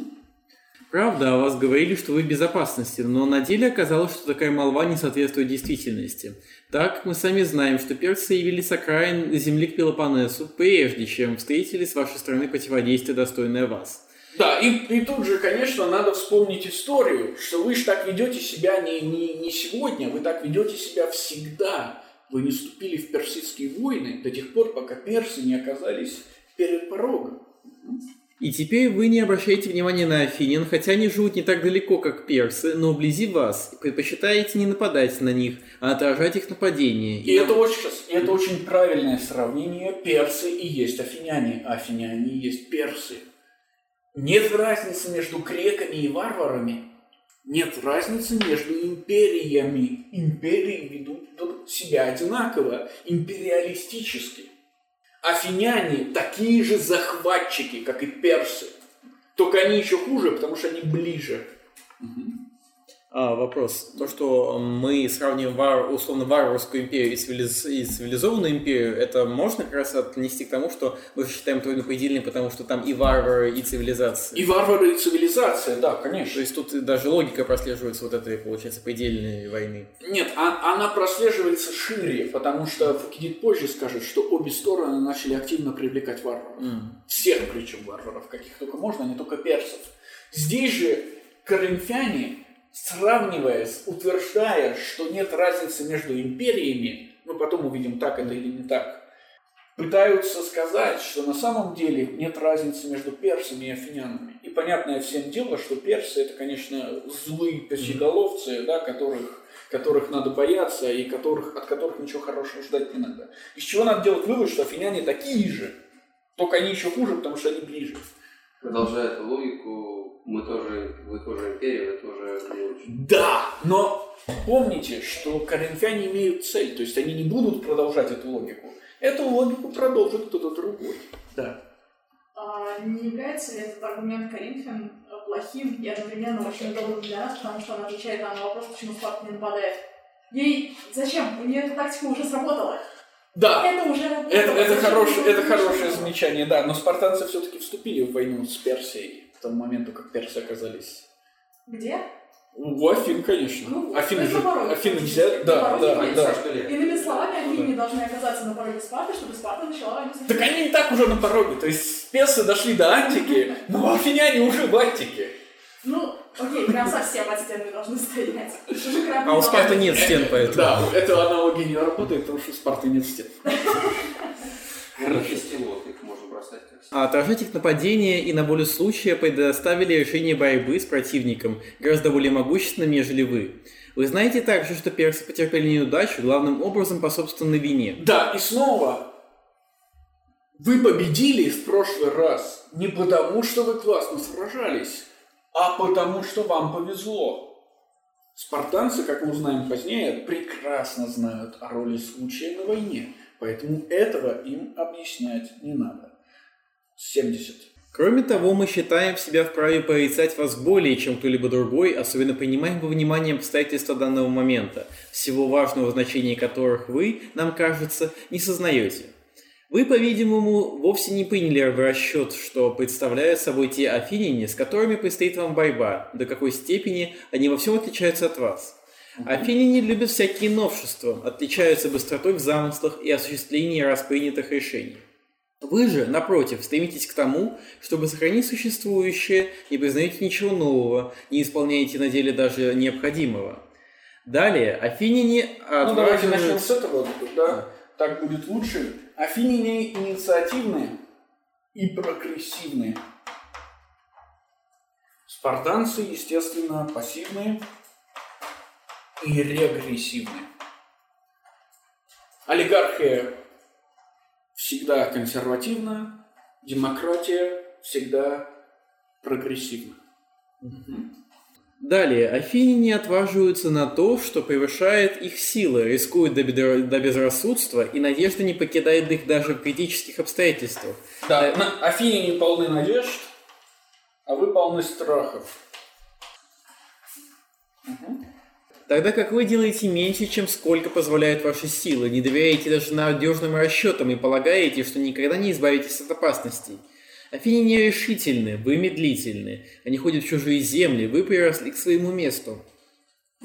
Правда, о вас говорили, что вы в безопасности, но на деле оказалось, что такая молва не соответствует действительности. Так, мы сами знаем, что персы явились с окраин земли к Пелопоннесу, прежде чем встретили с вашей стороны противодействие, достойное вас. Да, и тут же, конечно, надо вспомнить историю, что вы же так ведете себя не сегодня, вы так ведете себя всегда. Вы не вступили в персидские войны до тех пор, пока персы не оказались перед порогом. И теперь вы не обращаете внимания на афинян, хотя они живут не так далеко, как персы, но вблизи вас, предпочитаете не нападать на них, а отражать их нападение. И это очень правильное сравнение. Персы и есть афиняне, а афиняне и есть персы. Нет разницы между греками и варварами. Нет разницы между империями. Империи ведут себя одинаково, империалистически. Афиняне такие же захватчики, как и персы. Только они еще хуже, потому что они ближе. Угу. вопрос. То, что мы сравним условно-варварскую империю и цивилизованную империю, это можно как раз отнести к тому, что мы считаем труднопредельным, потому что там и варвары, и цивилизация. И варвары, и цивилизация, да, конечно. То есть тут даже логика прослеживается вот этой, получается, предельной войны. Нет, она прослеживается шире, потому что Фукидид позже скажет, что обе стороны начали активно привлекать варваров. Всех, причем варваров, каких только можно, не только персов. Здесь же коринфяне, утверждая, что нет разницы между империями, мы потом увидим, так это или не так, пытаются сказать, что на самом деле нет разницы между персами и афинянами. И понятное всем дело, что персы – это, конечно, злые песеголовцы, да, которых надо бояться и от которых ничего хорошего ждать не надо. Из чего надо делать вывод, что афиняне такие же, только они еще хуже, потому что они ближе. Продолжая эту логику, вы тоже империя, вы тоже не... Да, но помните, что коринфяне имеют цель, то есть они не будут продолжать эту логику. Эту логику продолжит кто-то другой. Да. Не является ли этот аргумент коринфян плохим и одновременно очень удобным для нас, потому что он отвечает на вопрос, почему Спарта не нападает? Ей зачем? У нее эта тактика уже сработала. Да, это хорошее замечание, да, но спартанцы все-таки вступили в войну с Персией к тому моменту, как персы оказались. Где? У Афин, конечно. Афины взяли, да. Иными словами, Афины должны оказаться на пороге Спарты, чтобы Спарта начала войну. Так они и так уже на пороге, то есть персы дошли до Аттики, но афиняне уже в Аттике. Окей, прям совсем от стен мы должны стоять. А у Спарты нет стен, поэтому. Да, эта аналогия не работает, потому что у Спарты нет стен. Их можно бросать. Отражать их нападение и на волю случая предоставили решение борьбы с противником, гораздо более могущественным, нежели вы. Вы знаете также, что персы потерпели неудачу, главным образом по собственной вине. Да, и снова... Вы победили в прошлый раз не потому, что вы классно сражались, а потому что вам повезло. Спартанцы, как мы узнаем позднее, прекрасно знают о роли случая на войне, поэтому этого им объяснять не надо. 70. Кроме того, мы считаем себя вправе порицать вас более, чем кто-либо другой, особенно принимаем во внимание обстоятельства данного момента, всего важного значения которых вы, нам кажется, не сознаете. Вы, по-видимому, вовсе не приняли в расчет, что представляют собой те афиняне, с которыми предстоит вам борьба, до какой степени они во всем отличаются от вас. Афиняне любят всякие новшества, отличаются быстротой в замыслах и осуществлении распринятых решений. Вы же, напротив, стремитесь к тому, чтобы сохранить существующее, не признаете ничего нового, не исполняете на деле даже необходимого. Далее, афиняне... Давайте начнем с этого, да? Так будет лучше. Афиняне инициативные и прогрессивные. Спартанцы, естественно, пассивные и регрессивные. Олигархия всегда консервативна, демократия всегда прогрессивна. Далее, афиняне отваживаются на то, что превышает их силы, рискуют до безрассудства, и надежда не покидает их даже в критических обстоятельствах. Да, афиняне полны надежд, а вы полны страхов. Тогда как вы делаете меньше, чем сколько позволяют ваши силы, не доверяете даже надежным расчетам и полагаете, что никогда не избавитесь от опасностей. Афиняне решительны, вы медлительны, они ходят в чужие земли, вы приросли к своему месту.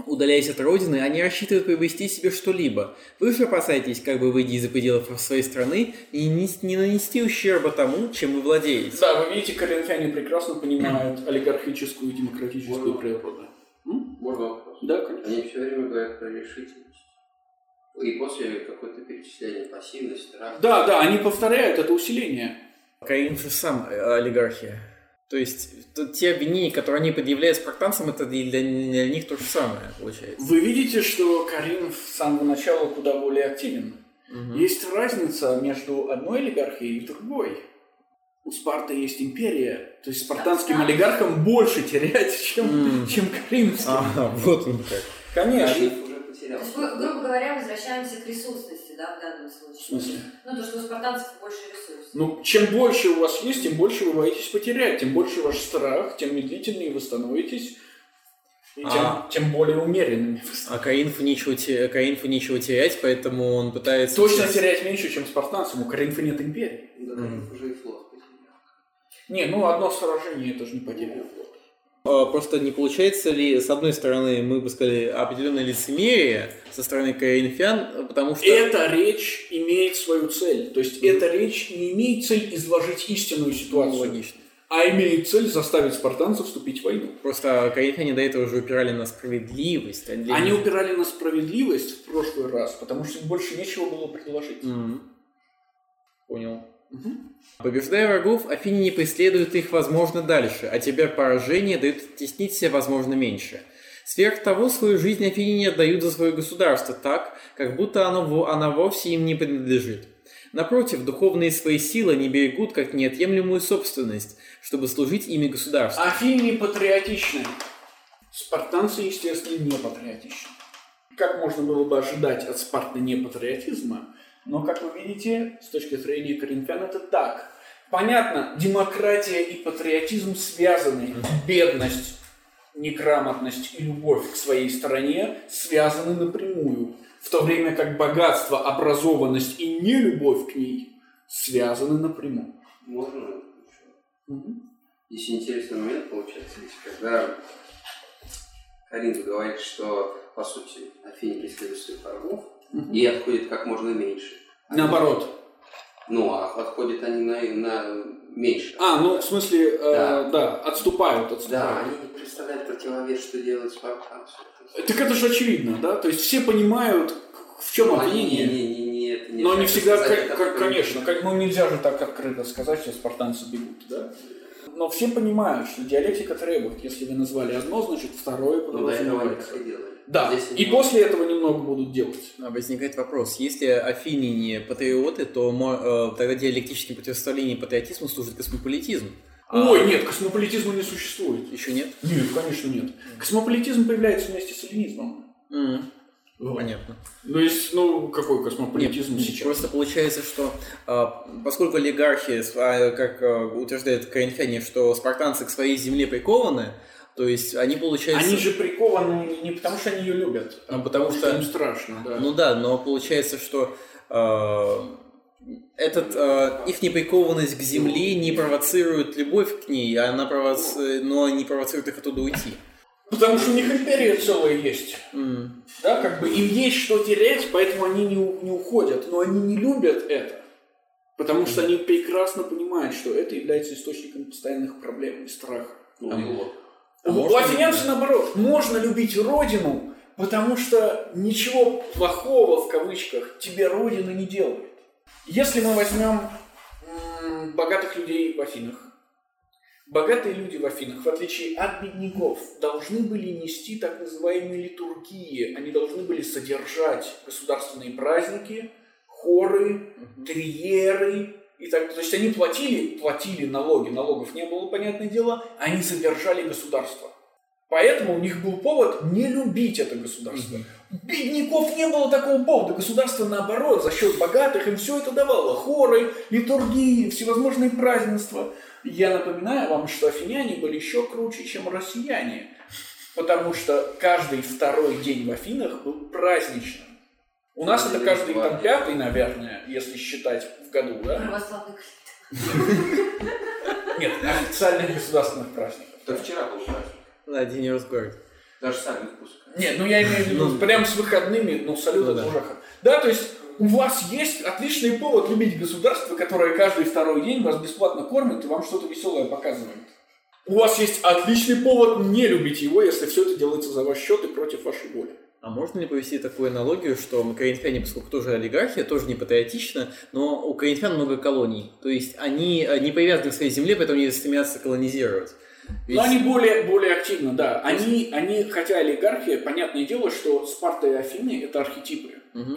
Удаляясь от родины, они рассчитывают приобрести себе что-либо. Вы же опасаетесь, как бы выйдя из-за пределов своей страны, и не нанести ущерба тому, чем вы владеете. Да, вы видите, коринфяне прекрасно понимают олигархическую и демократическую природу. Можно вопрос? Да, конечно. Они все время говорят про решительность. И после какое-то перечисление пассивность, страх. Да, они повторяют это усиление. Коринф же сам олигархия. То есть те обвинения, которые они предъявляют спартанцам, это для них то же самое получается. Вы видите, что Коринф с самого начала куда более активен. Есть разница между одной олигархией и другой. У Спарты есть империя, то есть спартанским олигархам больше терять, чем коринфским. Ага, вот он как. Конечно. То есть, грубо говоря, возвращаемся к ресурсности, да, в данном случае. В смысле? То, что у спартанцев больше ресурсов. Чем больше у вас есть, тем больше вы боитесь потерять, тем больше ваш страх, тем медлительнее вы становитесь. И тем более умеренными. А Коринфу нечего терять, поэтому он пытается... Точно терять меньше, чем спартанцам. У Коринфа нет империи. Да, Коринф уже и флот. Не, одно сражение это же не потерял. Просто не получается ли, с одной стороны, мы бы сказали, определенное лицемерие со стороны коринфян, потому что... Эта речь имеет свою цель. То есть эта речь не имеет цель изложить истинную ситуацию. Логично. А имеет цель заставить спартанцев вступить в войну. Просто коринфяне до этого уже упирали на справедливость. Они упирали на справедливость в прошлый раз, потому что им больше нечего было предложить. Понял. Побеждая врагов, Афины не преследуют их, возможно, дальше, а теперь поражение дают оттеснить себя, возможно, меньше. Сверх того, свою жизнь афиняне отдают за свое государство так, как будто она вовсе им не принадлежит. Напротив, духовные свои силы не берегут как неотъемлемую собственность, чтобы служить ими государству. Афиняне патриотичны. Спартанцы, естественно, не патриотичны. Как можно было бы ожидать от Спарты непатриотизма? Но, как вы видите, с точки зрения коринфян это так. Понятно, демократия и патриотизм связаны. Бедность, неграмотность и любовь к своей стране связаны напрямую. В то время как богатство, образованность и нелюбовь к ней связаны напрямую. Можно? Еще интересный момент получается, когда Коринф говорит, что, по сути, Афины преследуют своих врагов, и отходит как можно меньше. Наоборот. Отходят они на меньше. Отступают. Да, они не представляют противовес, что делают спартанцы. Так это же очевидно, да? То есть все понимают, в чем обвинение. Но не всегда, конечно, нельзя же так открыто сказать, что спартанцы бегут, да? Но все понимают, что диалектика требует, если вы назвали одно, значит второе подразумевается. Да, и после этого немного будут делать. Возникает вопрос, если афиняне патриоты, то тогда диалектическим противоставлением патриотизму служит космополитизм. Нет, космополитизма не существует. Еще нет? Нет, конечно нет. Космополитизм появляется вместе с эллинизмом. Понятно. То есть, какой космополитизм сейчас? Просто получается, что поскольку олигархи, как утверждает коринфяне, что спартанцы к своей земле прикованы, то есть они получается... Они же прикованы не потому, что они ее любят, а потому что им страшно. Да. Но получается, что их неприкованность к земле не провоцирует любовь к ней, но не провоцирует их оттуда уйти. Потому что у них империя целая есть. Да, им есть что терять, поэтому они не уходят. Но они не любят это. Потому что они прекрасно понимают, что это является источником постоянных проблем и страха. У афинянцев наоборот. Можно любить родину, потому что ничего плохого, в кавычках, тебе родина не делает. Если мы возьмем богатых людей в Афинах, богатые люди в Афинах, в отличие от бедняков, должны были нести так называемые литургии. Они должны были содержать государственные праздники, хоры, триеры и так далее. То есть они платили налоги, налогов не было, понятное дело, они содержали государство. Поэтому у них был повод не любить это государство. Бедняков не было такого повода. Государство, наоборот, за счет богатых им все это давало. Хоры, литургии, всевозможные празднества. Я напоминаю вам, что афиняне были еще круче, чем россияне. Потому что каждый второй день в Афинах был праздничным. У нас это каждый пятый, наверное, если считать в году, да? Православный календарь. Нет, официальных государственных праздников. Только вчера был праздник. Да, день разговаривать. Даже сами вкусно. Нет, я имею в виду прям с выходными, салют это уже. Да, то есть у вас есть отличный повод любить государство, которое каждый второй день вас бесплатно кормит и вам что-то веселое показывает. У вас есть отличный повод не любить его, если все это делается за ваш счет и против вашей воли. А можно ли повести такую аналогию, что коринфяне, поскольку тоже олигархия, тоже не патриотично, но у коринфян много колоний. То есть они не привязаны к своей земле, поэтому не стремятся колонизировать. Ведь... Но они более активно, да. Они, хотя олигархия, понятное дело, что Спарта и Афины – это архетипы.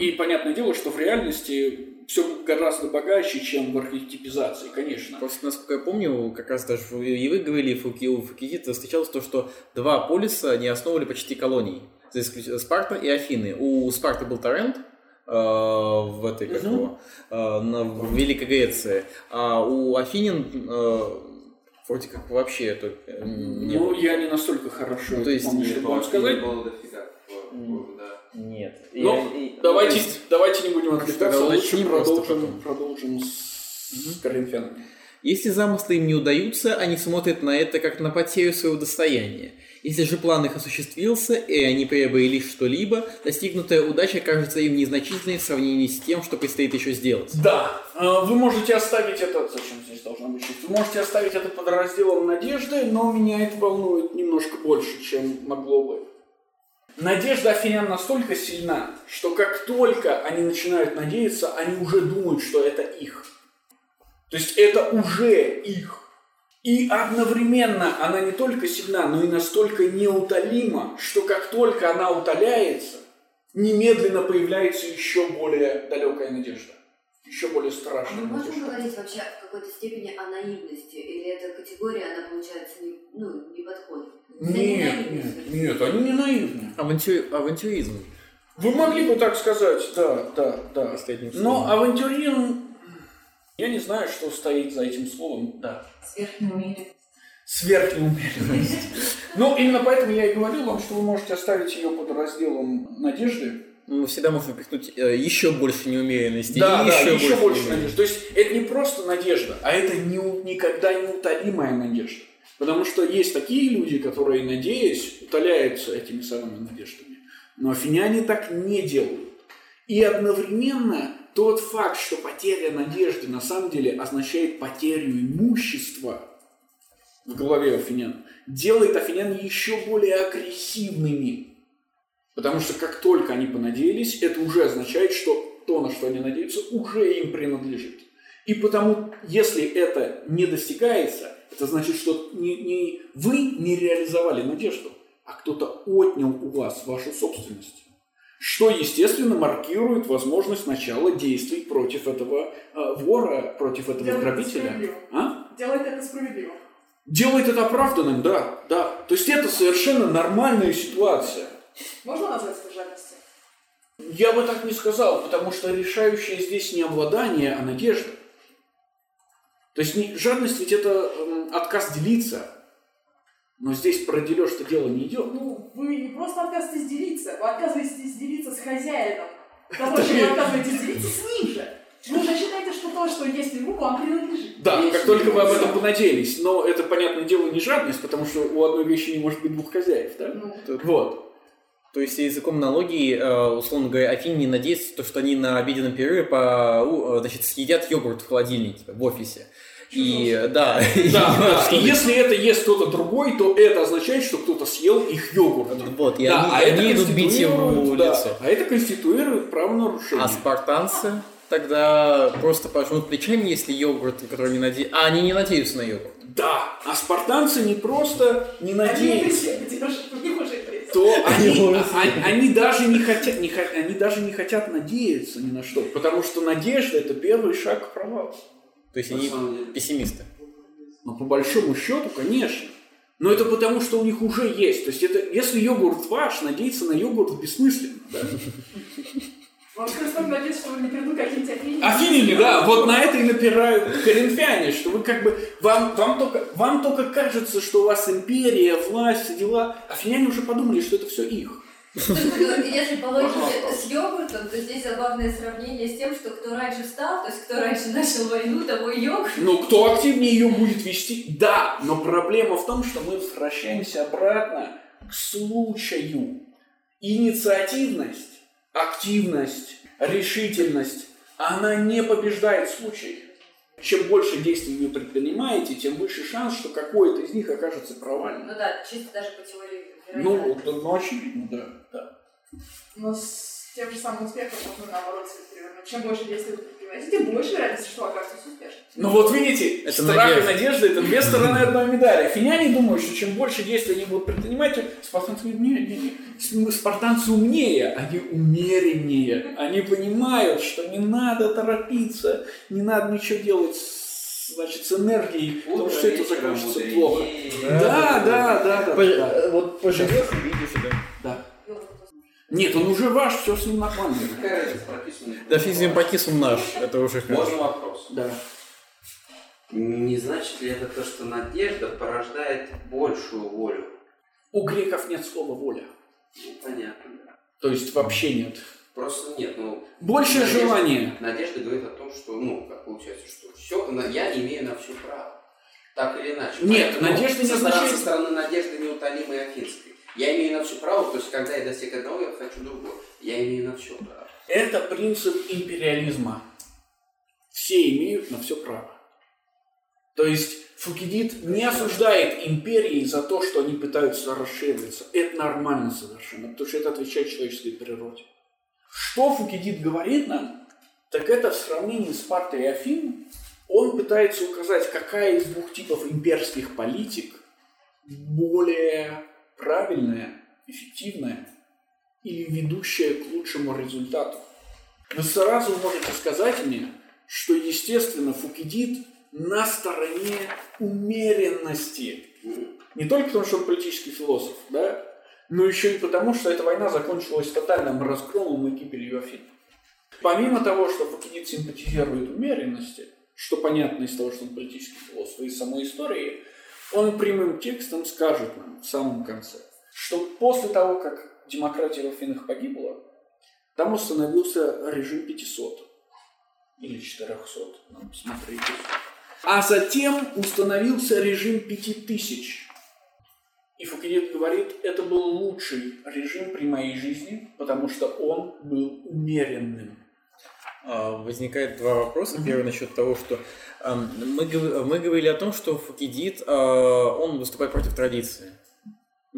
И понятное дело, что в реальности все гораздо богаче, чем в архетипизации, конечно. Просто, насколько я помню, как раз даже и вы говорили, у Фукидида встречалось то, что два полиса не основывали почти колонии. То есть Спарта и Афины. У Спарты был Тарент, в этой, в Великой Греции, а у Афинин... Вроде как вообще это... Ну, я не настолько хорошо помню, чтобы вам сказать. Нет. Но давайте не будем отвлекаться, лучше продолжим с коринфянами. Если замыслы им не удаются, они смотрят на это как на потерю своего достояния. Если же план их осуществился, и они приобрели что-либо, достигнутая удача кажется им незначительной в сравнении с тем, что предстоит еще сделать. Да, вы можете оставить это... Зачем здесь должна быть честь? Вы можете оставить это под разделом надежды, но меня это волнует немножко больше, чем могло бы. Надежда афинян настолько сильна, что как только они начинают надеяться, они уже думают, что это их. То есть это уже их. И одновременно она не только сильна, но и настолько неутолима, что как только она утоляется, немедленно появляется еще более далекая надежда. Еще более страшная надежда. Можно говорить вообще в какой-то степени о наивности? Или эта категория, она, получается, не подходит? Нет, они не наивны. Авантюризм. Вы могли бы так сказать, да. Но авантюризм... Я не знаю, что стоит за этим словом, да. Сверхнеумеренность. Ну, именно поэтому я и говорил вам, что вы можете оставить ее под разделом надежды. Мы всегда можем впихнуть еще больше неумеренности. Еще больше надежды. То есть это не просто надежда, а это никогда не утолимая надежда. Потому что есть такие люди, которые, надеясь, утоляются этими самыми надеждами. Но афиняне так не делают. И одновременно... Тот факт, что потеря надежды на самом деле означает потерю имущества в голове афинян, делает афинян еще более агрессивными. Потому что как только они понадеялись, это уже означает, что то, на что они надеются, уже им принадлежит. И потому, если это не достигается, это значит, что вы не реализовали надежду, а кто-то отнял у вас вашу собственность. Что, естественно, маркирует возможность начала действий против этого вора, против этого грабителя. Делает это справедливо. Делает это оправданным, да. То есть это совершенно нормальная ситуация. Можно назвать сдержанностью? Я бы так не сказал, потому что решающее здесь не обладание, а надежда. То есть жадность ведь это отказ делиться. Но здесь про делёж-то дело не идет. Ну, вы не просто отказываетесь делиться, вы отказываетесь делиться с хозяином. Того, что вы отказываетесь делиться с ним же. Вы же считаете, что то, что есть ему, вам принадлежит. Да, как только вы об этом понадеялись. Но это, понятное дело, не жадность, потому что у одной вещи не может быть двух хозяев, да? Вот. То есть языком аналогии, условно говоря, афиняне надеются, что они на обеденном перерыве съедят йогурт в холодильнике в офисе. И если это ест кто-то другой, то это означает, что кто-то съел их йогурт. Вот, и они идут бить ему лицо. А это конституирует правонарушение. А спартанцы тогда просто пожмут плечами, если йогурт, который не надеются... А они не надеются на йогурт. Да, а спартанцы не просто не надеются. Они даже не хотят надеяться ни на что, потому что надежда – это первый шаг к провалу. То есть они пессимисты. Но по большому счету, конечно. Но это потому, что у них уже есть. То есть это, если йогурт ваш, надеяться на йогурт бессмысленно. Вам просто надеяться, что вы не придут какие-нибудь афиняне. Афиняне, да. Вот на это и напирают коринфяне, что вы как бы... Вам только кажется, что у вас империя, власть, все дела. Афиняне уже подумали, что это все их. Если по логике с йогуртом, то здесь забавное сравнение с тем, что кто раньше встал, то есть кто раньше начал войну, того и йогурт. Ну, кто активнее ее будет вести, да, но проблема в том, что мы возвращаемся обратно к случаю. Инициативность, активность, решительность, она не побеждает случай. Чем больше действий вы предпринимаете, тем выше шанс, что какое-то из них окажется провальным. Ну да, чисто даже по теории. Очевидно, да. Но с тем же самым успехом можно наоборот перевернуть. Чем больше действий вы предпринимаете, тем больше вероятность, что окажется успешным. Ну вот видите, это страх и надежда – это две стороны одной медали. Афиняне думают, что чем больше действий они будут предпринимать, спартанцы умнее. Спартанцы умнее, они умереннее. Они понимают, что не надо торопиться, не надо ничего делать с энергией, потому что это закончится плохо. Да. Вот поживешь и видишь, да. Нет, он уже ваш, все с ним нормально. Да, физиопатист он наш, это уже хорошо. Можно вопрос? Да. Не значит ли это то, что надежда порождает большую волю? У греков нет слова «воля». Понятно. То есть вообще нет. Просто нет, ну... Большее желание. Надежда говорит о том, что, ну, как получается, что все, я имею на все право. Так или иначе. Нет, поэтому надежда не означает... Со стороны надежды неутолимой афинской. Я имею на все право, то есть когда я достиг одного, я хочу другого. Я имею на все право. Это принцип империализма. Все имеют на все право. То есть Фукидид не осуждает империи за то, что они пытаются расшириться. Это нормально совершенно, потому что это отвечает человеческой природе. Что Фукидид говорит нам, так это в сравнении с Спартой и Афин, он пытается указать, какая из двух типов имперских политик более правильная, эффективная или ведущая к лучшему результату. Вы сразу можете сказать мне, что, естественно, Фукидид на стороне умеренности. Не только потому, что он политический философ, да, но еще и потому, что эта война закончилась тотальным разгромом и гибелью Афин. Помимо того, что Фукидид симпатизирует умеренности, что понятно из того, что он политический философ, и из самой истории, он прямым текстом скажет нам в самом конце, что после того, как демократия в Афинах погибла, там установился режим 500 или 400, нам смотрите. А затем установился режим 5000. И Фукидид говорит, это был лучший режим при моей жизни, потому что он был умеренным. Возникает два вопроса. Первый насчет того, что мы говорили о том, что Фукидид, он выступает против традиции.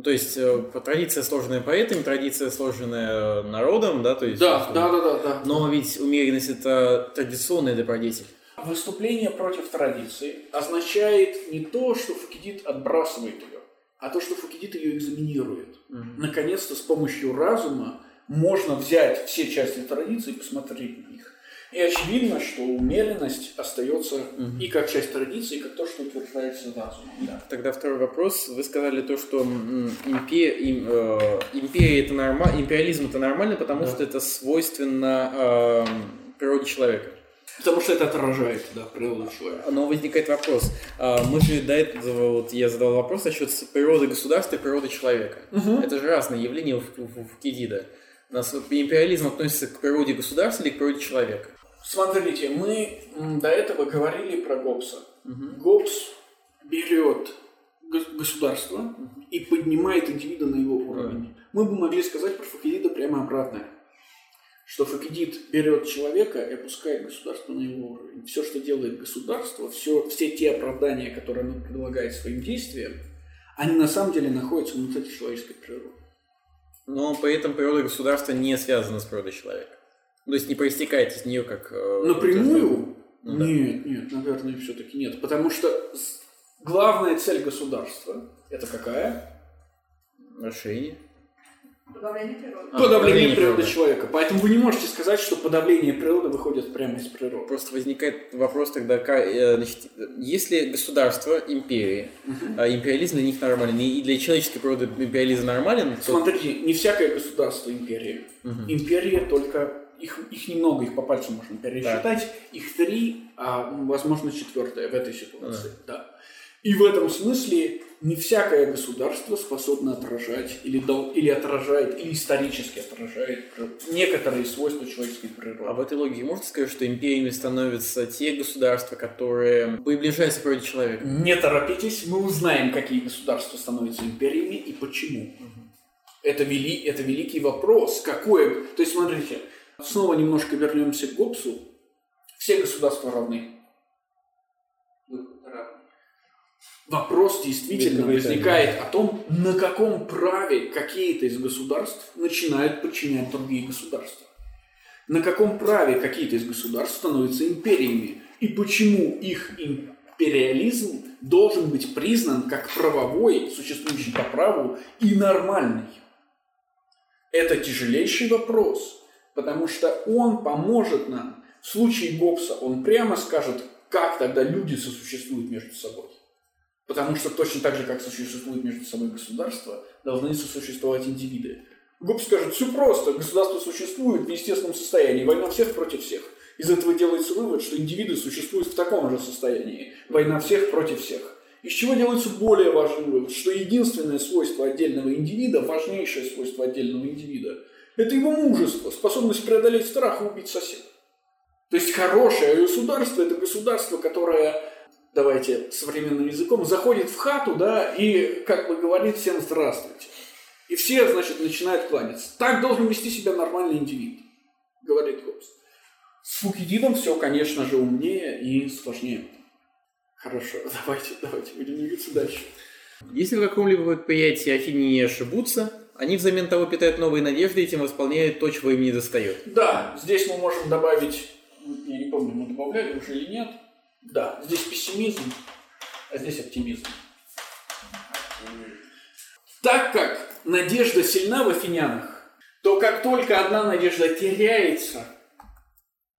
То есть традиция, сложенная поэтами, традиция, сложенная народом, да? То есть, да. Но ведь умеренность – это традиционный добродетель. Выступление против традиции означает не то, что Фукидид отбрасывает ее, а то, что Фукидид ее экзаминирует. Наконец-то с помощью разума можно взять все части традиции и посмотреть на них. И очевидно, что умеренность остается и как часть традиции, и как то, что утверждается разумом. Да. Тогда второй вопрос. Вы сказали то, что империя это нормально, империализм это нормально, потому что это свойственно природе человека. Потому что это отражает, да, природу человека. Но возникает вопрос. Мы же до этого, вот я задал вопрос насчет природы государства и природы человека. Это же разные явления у Фукидида. У нас империализм относится к природе государства или к природе человека? Смотрите, мы до этого говорили про Гоббса. Гоббс берет государство и поднимает индивида на его уровень. Мы бы могли сказать про Фукидида прямо обратное. Что Фукидид берет человека и опускает государство на его уровень. Все, что делает государство, все те оправдания, которые оно предлагает своим действиям, они на самом деле находятся внутри человеческой природы. Но при этом природа государства не связана с природой человека. То есть не проистекает из нее как... Напрямую? Ну, да. Нет, наверное, все-таки нет. Потому что главная цель государства – это какая? Расширение. Подавление природы человека. Поэтому вы не можете сказать, что подавление природы выходит прямо из природы. Просто возникает вопрос тогда, значит, если государство, империи, империализм для них нормален, и для человеческой природы империализм нормален, то... Смотрите, не всякое государство империя. Империя только... Их немного, их по пальцам можно пересчитать. Их 3, а возможно 4 в этой ситуации. И в этом смысле не всякое государство способно отражать или отражает, или исторически отражает некоторые свойства человеческой природы. А в этой логике можно сказать, что империями становятся те государства, которые приближаются к природе человека? Не торопитесь, мы узнаем, какие государства становятся империями и почему. Это великий вопрос. Какое? То есть, смотрите, снова немножко вернемся к Гоббсу. Все государства равны. Вопрос действительно возникает о том, на каком праве какие-то из государств начинают подчинять другие государства. На каком праве какие-то из государств становятся империями. И почему их империализм должен быть признан как правовой, существующий по праву, и нормальный. Это тяжелейший вопрос, потому что он поможет нам. В случае Гоббса он прямо скажет, как тогда люди сосуществуют между собой. Потому что точно так же, как существуют между собой государства, должны сосуществовать индивиды. Гоббс скажет, все просто, государство существует в естественном состоянии, война всех против всех. Из этого делается вывод, что индивиды существуют в таком же состоянии. Война всех против всех. Из чего делается более важный вывод, что единственное свойство отдельного индивида, важнейшее свойство отдельного индивида, это его мужество, способность преодолеть страх и убить соседа. То есть хорошее государство – это государство, которое, давайте современным языком, заходит в хату, да, и как бы говорит всем «здравствуйте». И все, значит, начинают кланяться. Так должен вести себя нормальный индивид, говорит Гоббс. С Фукидидом все, конечно же, умнее и сложнее. Хорошо, давайте будем двигаться дальше. Если в каком-либо предприятии Афины не ошибутся, они взамен того питают новые надежды и тем восполняют то, чего им не достает. Да, здесь мы можем добавить, я не помню, мы добавляли уже или нет. Да, здесь пессимизм, а здесь оптимизм. Так как надежда сильна в афинянах, то как только одна надежда теряется,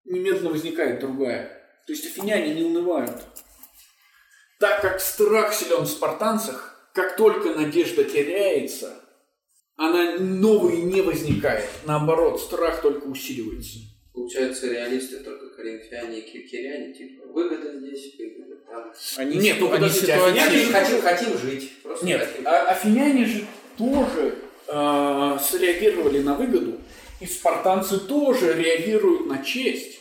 немедленно возникает другая. То есть афиняне не унывают. Так как страх силен в спартанцах, как только надежда теряется, она новой не возникает. Наоборот, страх только усиливается. Получается, реалисты только коринфяне и киркиряне, типа, выгода здесь, выгода там. Они, нет, ну подождите, афиняне же хотим жить. Нет, афиняне же тоже среагировали на выгоду, и спартанцы тоже реагируют на честь.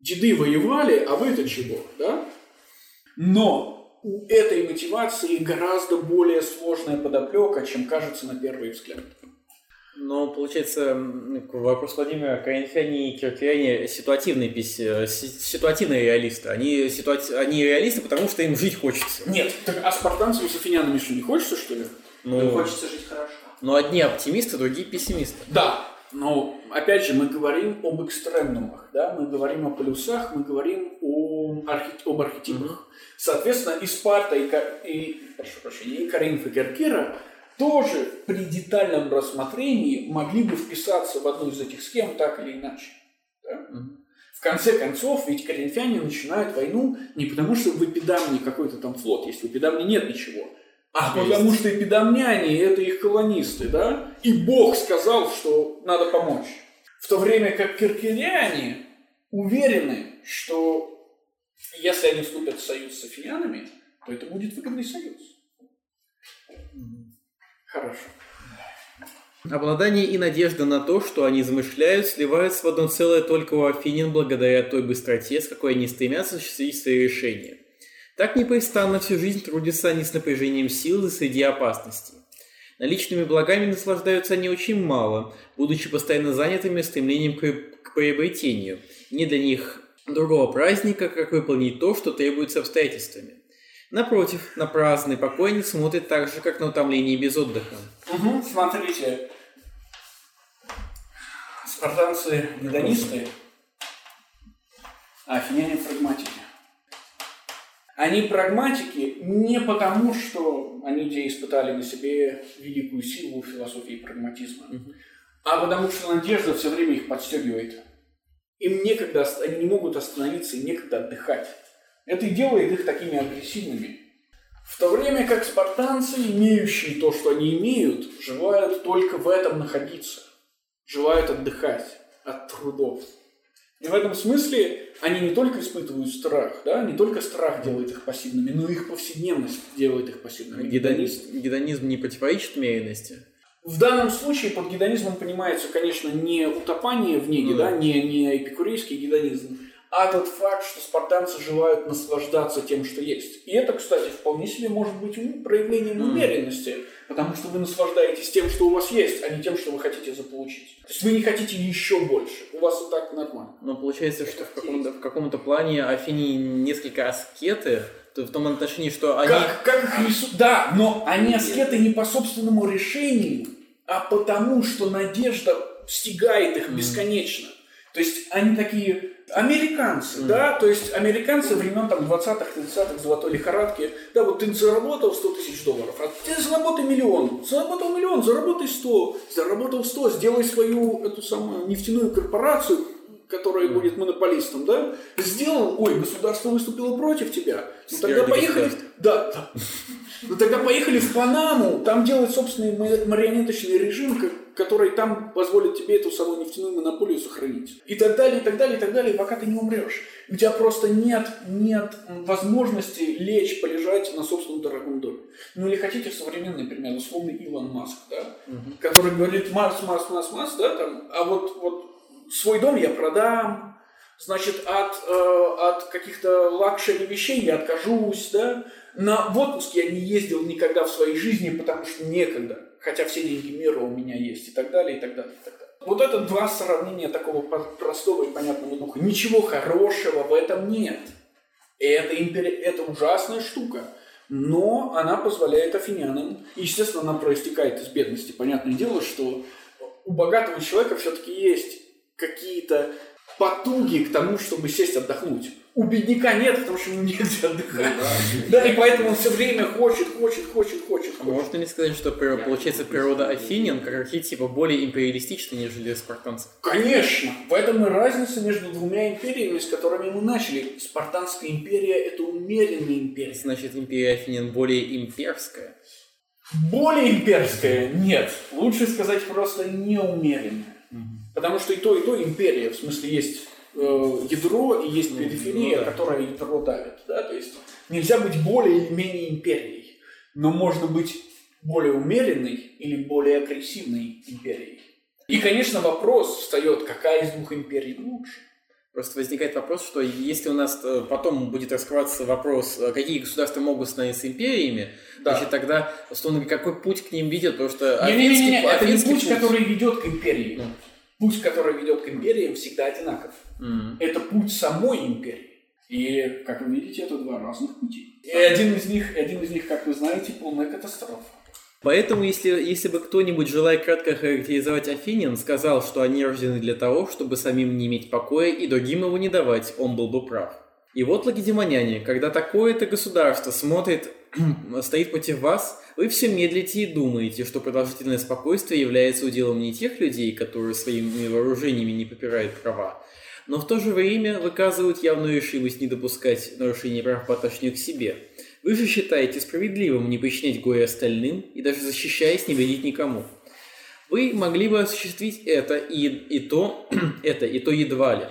Деды воевали, а вы-то чего, да? Но у этой мотивации гораздо более сложная подоплека, чем кажется на первый взгляд. Но, получается, вопрос Владимира, коринфяне и киркиряне ситуативные реалисты. Они реалисты, потому что им жить хочется. Нет, так, а спартанцам с афинянами что, не хочется, что ли? Им хочется жить хорошо. Но одни оптимисты, другие пессимисты. Да, но, опять же, мы говорим об экстремумах, да? Мы говорим о полюсах, мы говорим об архетипах. Соответственно, и Спарта, и Коринф, и Керкира тоже при детальном рассмотрении могли бы вписаться в одну из этих схем так или иначе. Да? В конце концов, ведь коринфяне начинают войну не потому, что в Эпидамне какой-то там флот есть, в Эпидамне нет ничего, а потому что эпидамняне – это их колонисты, да? И Бог сказал, что надо помочь. В то время как керкиряне уверены, что если они вступят в союз с афинянами, то это будет выгодный союз. Хорошо. Обладание и надежда на то, что они замышляют, сливаются в одно целое только у афинян благодаря той быстроте, с какой они стремятся осуществить свои решения. Так непрестанно всю жизнь трудятся они с напряжением сил и среди опасностей. Наличными благами наслаждаются они очень мало, будучи постоянно занятыми стремлением к приобретению. Не для них другого праздника, как выполнить то, что требуется обстоятельствами. Напротив, на праздный покойник смотрит так же, как на утомление без отдыха. Угу, смотрите. Спартанцы гедонисты, а афиняне прагматики. Они прагматики не потому, что они испытали на себе великую силу философии прагматизма, а потому что надежда все время их подстегивает. Им некогда, они не могут остановиться и некогда отдыхать. Это и делает их такими агрессивными. В то время как спартанцы, имеющие то, что они имеют, желают только в этом находиться. Желают отдыхать от трудов. И в этом смысле они не только испытывают страх, да, не только страх делает их пассивными, но и их повседневность делает их пассивными. Гедонизм не противоречит умеренности? В данном случае под гедонизмом понимается, конечно, не утопание в неге, да, не эпикурейский гедонизм, а тот факт, что спартанцы желают наслаждаться тем, что есть. И это, кстати, вполне себе может быть проявлением умеренности, потому что вы наслаждаетесь тем, что у вас есть, а не тем, что вы хотите заполучить. То есть вы не хотите еще больше. У вас и так нормально. Но получается, это что в каком-то плане Афины несколько аскеты, в том отношении, что они... Как их рисуют? Да, но они аскеты не по собственному решению, а потому, что надежда стягает их бесконечно. То есть они такие... Американцы, да, то есть американцы времен там 20-х, 30-х, золотой лихорадки, да, вот ты заработал 100 тысяч долларов, а ты заработал миллион, заработай 100, заработал 100, сделай свою эту самую нефтяную корпорацию, которая будет монополистом, да, сделал, государство выступило против тебя, ну, тогда поехали, да, Ну тогда поехали в Панаму, там делают собственный марионеточный режим, который там позволит тебе эту самую нефтяную монополию сохранить. И так далее, и так далее, и так далее, пока ты не умрешь. У тебя просто нет возможности лечь, полежать на собственном дорогом доме. Ну или хотите современный пример, условный Илон Маск, да? Угу. Который говорит: Марс, да, там, а вот свой дом я продам. Значит, от каких-то лакшери вещей я откажусь, да? В отпуск я не ездил никогда в своей жизни, потому что некогда. Хотя все деньги мира у меня есть, и так далее, и так далее, и так далее. Вот это два сравнения такого простого и понятного духа. Ничего хорошего в этом нет. Это ужасная штука. Но она позволяет афинянам... Естественно, она проистекает из бедности. Понятное дело, что у богатого человека все-таки есть какие-то... потуги к тому, чтобы сесть отдохнуть. У бедняка нет, потому что ему негде отдыхать. Да, и поэтому он все время хочет. А можно ли сказать, что получается природа афинян как архетипа более империалистична, нежели спартанцев? Конечно! В этом и разница между двумя империями, с которыми мы начали. Спартанская империя – это умеренная империя. Значит, империя афинян более имперская? Более имперская? Нет. Лучше сказать просто неумеренная. Потому что и то империя, в смысле, есть ядро и есть периферия, которая ядро давит. Да? То есть нельзя быть более или менее империей, но можно быть более умеренной или более агрессивной империей. И, конечно, вопрос встает, какая из двух империй лучше. Просто возникает вопрос, что если у нас потом будет раскрываться вопрос, какие государства могут становиться империями, да. Значит, тогда, условно говоря, какой путь к ним ведет? Потому что афинский путь, который ведет к империи. Да. Путь, который ведет к империям, всегда одинаков. Mm-hmm. Это путь самой империи. И, как вы видите, это два разных пути. И один из них, как вы знаете, полная катастрофа. Поэтому, если бы кто-нибудь, желая кратко характеризовать афинян, сказал, что они рождены для того, чтобы самим не иметь покоя и другим его не давать, он был бы прав. И вот, лакедемоняне, когда такое-то государство стоит против вас, вы все медлите и думаете, что продолжительное спокойствие является уделом не тех людей, которые своими вооружениями не попирают права, но в то же время выказывают явную решимость не допускать нарушений прав по отношению к себе. Вы же считаете справедливым не причинять горе остальным и даже защищаясь не вредить никому. Вы могли бы осуществить это и то едва ли.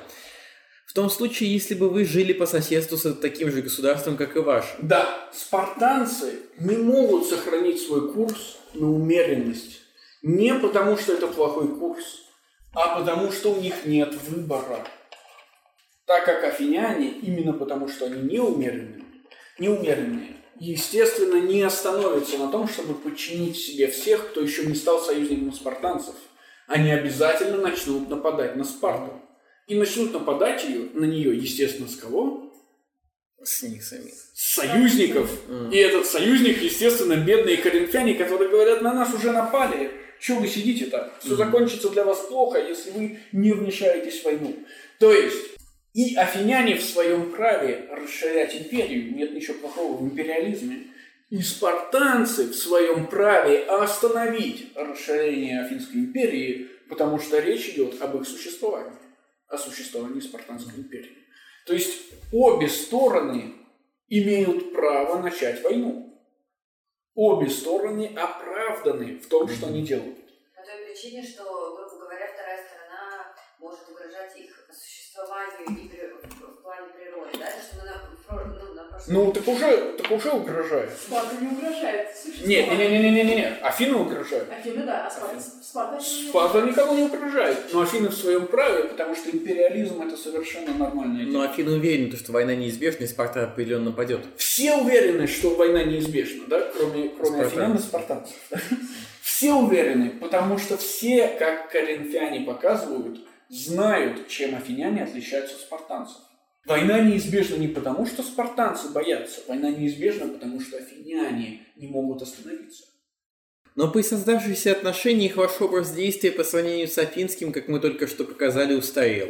В том случае, если бы вы жили по соседству с таким же государством, как и ваше. Да, спартанцы не могут сохранить свой курс на умеренность. Не потому, что это плохой курс, а потому, что у них нет выбора. Так как афиняне, именно потому, что они неумеренные, естественно, не остановятся на том, чтобы подчинить себе всех, кто еще не стал союзником спартанцев. Они обязательно начнут нападать на Спарту. И начнут нападать на нее, естественно, с кого? С них самих. С союзников. И этот союзник, естественно, бедные коринфяне, которые говорят: на нас уже напали. Чего вы сидите-то? Все закончится для вас плохо, если вы не вмешаетесь в войну. То есть, и афиняне в своем праве расширять империю. Нет ничего плохого в империализме. И спартанцы в своем праве остановить расширение Афинской империи, потому что речь идет об их существовании. О существовании Спартанской империи. То есть обе стороны имеют право начать войну. Обе стороны оправданы в том, что они делают. По той причине, что, грубо говоря, вторая сторона может угрожать их существованию и в плане природы. Да? Так уже угрожает. Спарта не угрожает. Нет. Афины угрожают. Афины, да. А Спарта никому не угрожает. Но Афины в своем праве, потому что империализм это совершенно нормальное дело. Но Афины уверены, что война неизбежна, и Спарта определенно нападет. Все уверены, что война неизбежна, да? Кроме афинян и спартанцев. Все уверены, потому что все, как коринфяне показывают, знают, чем афиняне отличаются от спартанцев. Война неизбежна не потому, что спартанцы боятся. Война неизбежна, потому что афиняне не могут остановиться. Но при создавшихся отношениях ваш образ действия по сравнению с афинским, как мы только что показали, устарел.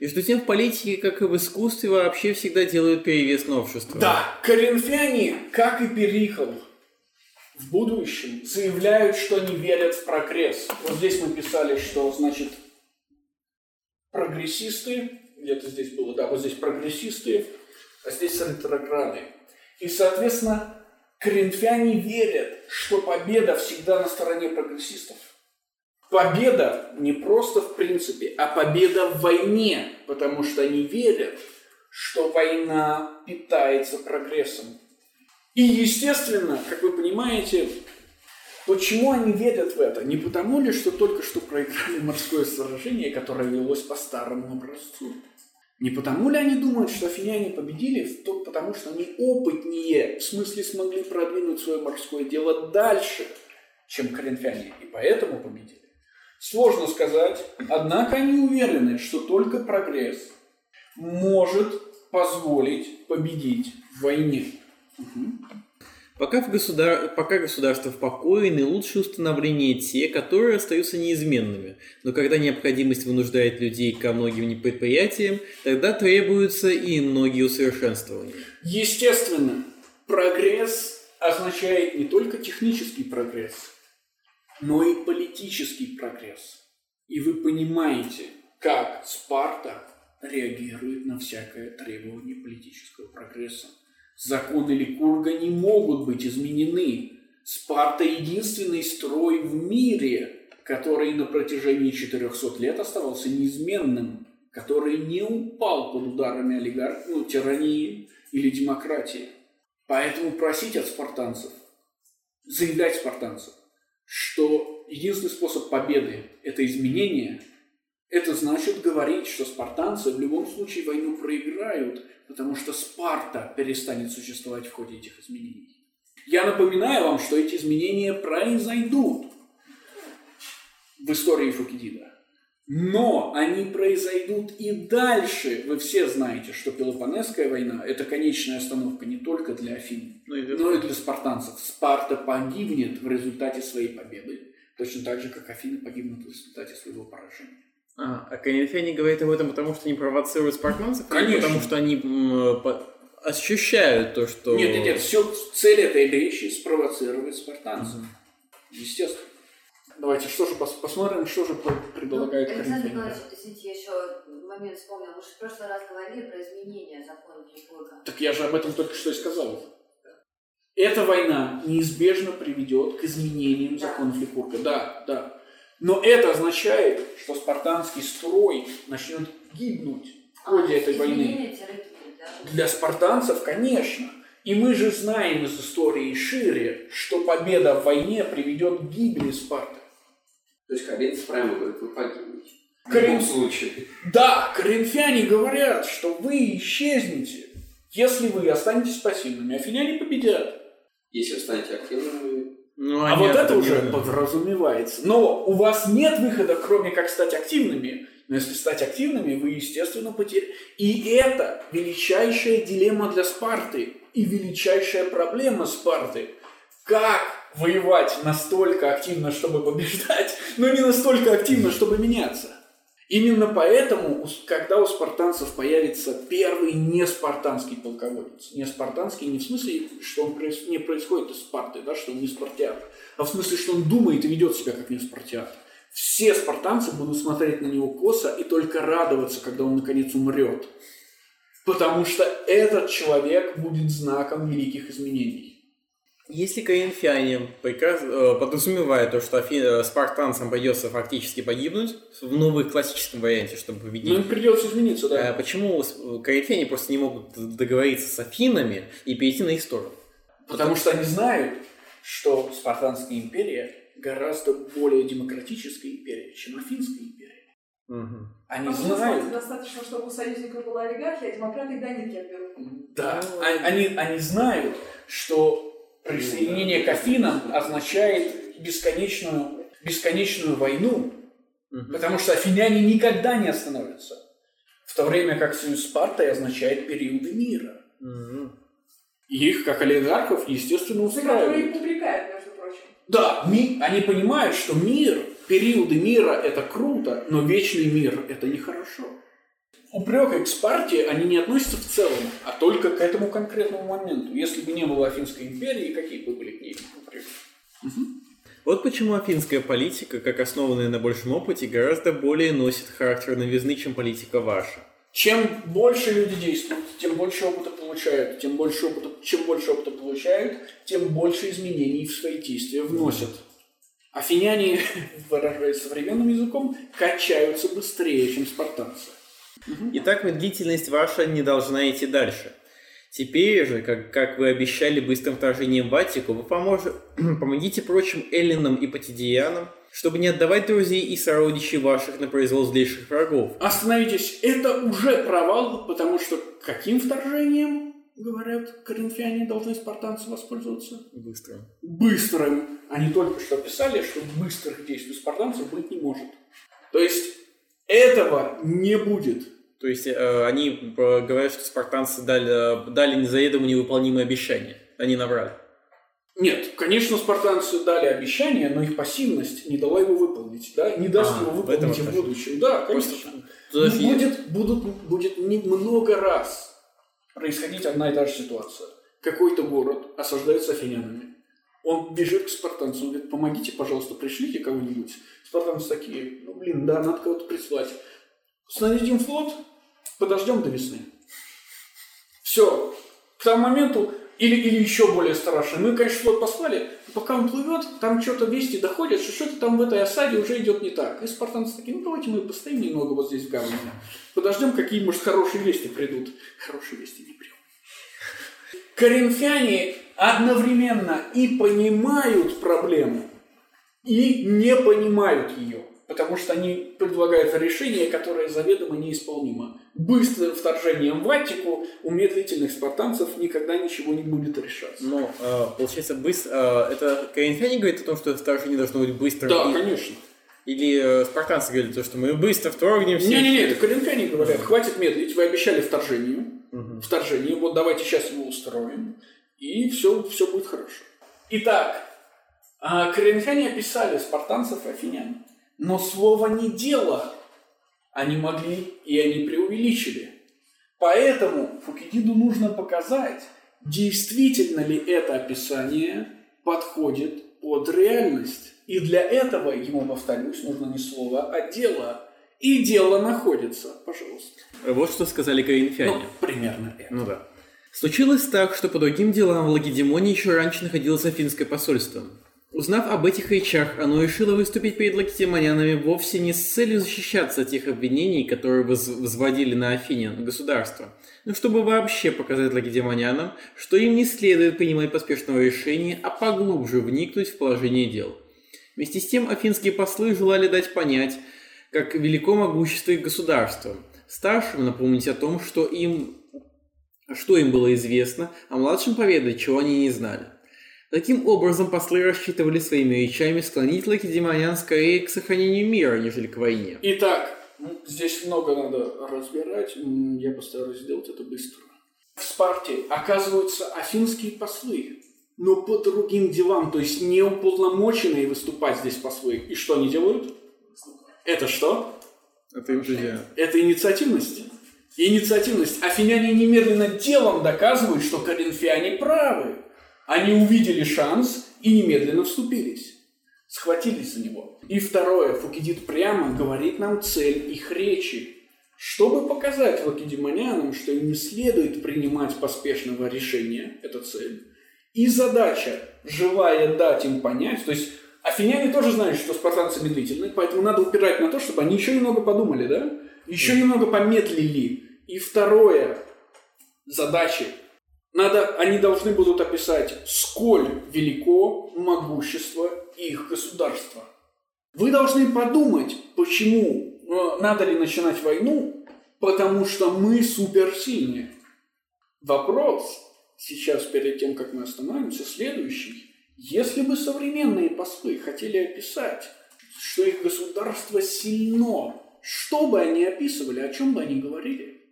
Между тем, в политике, как и в искусстве, вообще всегда делают перевес новшества. Да, коринфяне, как и Перихл, в будущем заявляют, что они верят в прогресс. Вот здесь мы писали, что, значит, прогрессисты... Где-то здесь было, да, вот здесь прогрессисты, а здесь ретрограды. И, соответственно, Коринфяне верят, что победа всегда на стороне прогрессистов. Победа не просто в принципе, а победа в войне, потому что они верят, что война питается прогрессом. И, естественно, как вы понимаете, почему они верят в это? Не потому ли, что только что проиграли морское сражение, которое велось по старому образцу? Не потому ли они думают, что афиняне победили, потому что они опытнее, в смысле смогли продвинуть свое морское дело дальше, чем коринфяне, и поэтому победили? Сложно сказать, однако они уверены, что только прогресс может позволить победить в войне. Пока государство в покое, наилучшее установление те, которые остаются неизменными. Но когда необходимость вынуждает людей ко многим предприятиям, тогда требуются и многие усовершенствования. Естественно, прогресс означает не только технический прогресс, но и политический прогресс. И вы понимаете, как Спарта реагирует на всякое требование политического прогресса. Законы Ликурга не могут быть изменены. Спарта – единственный строй в мире, который на протяжении 400 лет оставался неизменным, который не упал под ударами тирании или демократии. Поэтому просить от спартанцев, заявлять спартанцам, что единственный способ победы – это изменение, это значит говорить, что спартанцы в любом случае войну проиграют, потому что Спарта перестанет существовать в ходе этих изменений. Я напоминаю вам, что эти изменения произойдут в истории Фукидида. Но они произойдут и дальше. Вы все знаете, что Пелопоннесская война – это конечная остановка не только для Афин, но и для спартанцев. Спарта погибнет в результате своей победы, точно так же, как Афины погибнут в результате своего поражения. А коринфяне говорят об этом, потому что они провоцируют спартанцев? Конечно. Потому что они ощущают то, что... Нет. Все, цель этой речи – спровоцировать спартанцев. Естественно. Давайте, что же посмотрим, что же предлагает коринфяне. Александр Николаевич, извините, я еще момент вспомнил. Мы же в прошлый раз говорили про изменение закона Ликурга. Так я же об этом только что и сказал. Эта война неизбежно приведет к изменениям закона Ликурга. Да. Но это означает, что спартанский строй начнет гибнуть в ходе этой войны. Для спартанцев, конечно. И мы же знаем из истории шире, что победа в войне приведет к гибели Спарты. То есть коринфяне правильно говорят, вы погибнете. В любом случае. Да, коринфяне говорят, что вы исчезнете, если вы останетесь пассивными. Афиняне победят. Если станете активными... это уже подразумевается. Но у вас нет выхода, кроме как стать активными. Но если стать активными, вы, естественно, потеряете. И это величайшая дилемма для Спарты. И величайшая проблема Спарты. Как воевать настолько активно, чтобы побеждать, но не настолько активно, чтобы меняться. Именно поэтому, когда у спартанцев появится первый неспартанский полководец, неспартанский не в смысле, что он не происходит из Спарты, да, что он не спартиат, а в смысле, что он думает и ведет себя как не спартиат, все спартанцы будут смотреть на него косо и только радоваться, когда он наконец умрет. Потому что этот человек будет знаком великих изменений. Если коринфяне подразумевают то, что спартанцам придется фактически погибнуть в классическом варианте, чтобы победить... Но им придется измениться, да. Почему коринфяне просто не могут договориться с афинами и перейти на их сторону? Потому что они знают, что Спартанская империя гораздо более демократическая империя, чем Афинская империя. Угу. Они знают... Достаточно, чтобы у союзников была олигархия, а демократы и данники отберут. Да, они знают, что... Присоединение к Афинам означает бесконечную войну, потому что афиняне никогда не остановятся, в то время как союз Спарты означает периоды мира. Их, как олигархов, естественно, устраивают. Привлекает, между прочим. Да, они понимают, что мир, периоды мира – это круто, но вечный мир – это нехорошо. Упреки к Спарте, они не относятся в целом, а только к этому конкретному моменту. Если бы не было Афинской империи, какие бы были к ней упреки? Вот почему афинская политика, как основанная на большем опыте, гораздо более носит характер новизны, чем политика ваша. Чем больше люди действуют, тем больше опыта получают. получают, тем больше опыта, чем больше опыта получают, тем больше изменений в свои действия вносят. Афиняне, выражаясь современным языком, качаются быстрее, чем спартанцы. Итак, медлительность ваша не должна идти дальше. Теперь же, как вы обещали быстрым вторжением в Аттику, вы помогите прочим эллинам и потидеянам, чтобы не отдавать друзей и сородичей ваших на произвол злейших врагов. Остановитесь, это уже провал, потому что каким вторжением, говорят, коринфяне должны спартанцы воспользоваться? Быстрым. Быстрым. Они только что писали, что быстрых действий спартанцев быть не может. То есть этого не будет. То есть они говорят, что спартанцы дали незаедому невыполнимые обещания. Они наврали. Нет, конечно, спартанцы дали обещание, но их пассивность не дала его выполнить, да? Не даст его выполнить в будущем. Да, конечно. Будет немного раз происходить одна и та же ситуация. Какой-то город осаждается афинянами. Он бежит к спартанцам, говорит, помогите, пожалуйста, пришлите кого-нибудь. Спартанцы такие, надо кого-то прислать. Снарядим флот, подождем до весны. Все. К тому моменту, или еще более страшно. Мы, конечно, флот послали, пока он плывет, там что-то вести доходит, что что-то там в этой осаде уже идет не так. И спартанцы такие, давайте мы постоим немного вот здесь в гавани. Подождем, какие, может, хорошие вести придут. Хорошие вести не прям. Коринфяне одновременно и понимают проблему, и не понимают ее. Потому что они предлагают решение, которое заведомо неисполнимо. Быстрым вторжением в Аттику у медлительных спартанцев никогда ничего не будет решаться. Но, получается, это коринфяне говорят о том, что вторжение должно быть быстрым? Да, конечно. Или спартанцы говорят, что мы быстро вторгнемся? Не-не-не, это коринфяне говорят, хватит медлить, вы обещали вторжение, вот давайте сейчас его устроим, и все будет хорошо. Итак, коринфяне описали спартанцев и афинян. Но слово не дело. Они могли и они преувеличили. Поэтому Фукидиду нужно показать, действительно ли это описание подходит под реальность. И для этого, ему, повторюсь, нужно не слово, а дело. И дело находится. Пожалуйста. Вот что сказали коринфяне. Примерно это. Да. Случилось так, что по другим делам в Лакедемоне еще раньше находилось афинское посольство. Узнав об этих речах, оно решило выступить перед лакедемонянами вовсе не с целью защищаться от тех обвинений, которые возводили на Афинян государство, но чтобы вообще показать лакедемонянам, что им не следует принимать поспешного решения, а поглубже вникнуть в положение дел. Вместе с тем афинские послы желали дать понять, как велико могущество их государства, старшим напомнить о том, что им было известно, а младшим поведать, чего они не знали. Таким образом, послы рассчитывали своими речами склонить лакедемонян скорее к сохранению мира, нежели к войне. Итак, здесь много надо разбирать, я постараюсь сделать это быстро. В Спарте оказываются афинские послы, но по другим делам, то есть не уполномоченные выступать здесь послы. И что они делают? Это что? Это инженерия. Это инициативность. Инициативность. Афиняне немедленно делом доказывают, что коринфяне правы. Они увидели шанс и немедленно вступились, схватились за него. И второе, Фукидид прямо говорит нам цель их речи. Чтобы показать лакедемонянам, что им не следует принимать поспешного решения, это цель, и задача, желая дать им понять, то есть афиняне тоже знают, что спартанцы медлительны, поэтому надо упирать на то, чтобы они еще немного подумали, да? Еще немного помедлили. И второе, задача. Они должны будут описать, сколь велико могущество их государства. Вы должны подумать, почему надо ли начинать войну, потому что мы суперсильны. Вопрос сейчас, перед тем, как мы остановимся, следующий. Если бы современные послы хотели описать, что их государство сильно, что бы они описывали, о чем бы они говорили?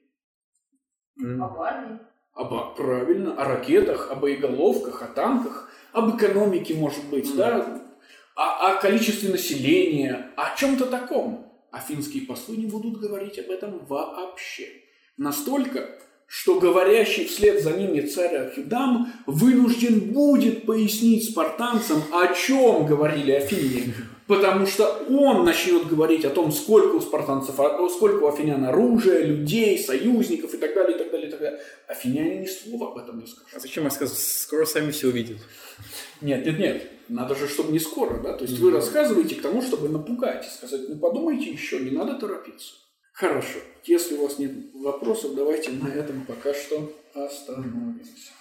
Об армии. Правильно, о ракетах, о боеголовках, о танках, об экономике, может быть, да? О количестве населения, о чем-то таком. Афинские послы не будут говорить об этом вообще. Настолько, что говорящий вслед за ними царь Архидам вынужден будет пояснить спартанцам, о чем говорили афиняне, потому что он начнет говорить о том, сколько у спартанцев, сколько у афинян оружия, людей, союзников и так далее, и так далее, и так далее. Афиняне ни слова об этом не скажут. А зачем рассказывать? Скоро сами все увидят. Нет. Надо же, чтобы не скоро, да? То есть вы рассказываете к тому, чтобы напугать и сказать, ну подумайте еще, не надо торопиться. Хорошо. Если у вас нет вопросов, давайте на этом пока что остановимся.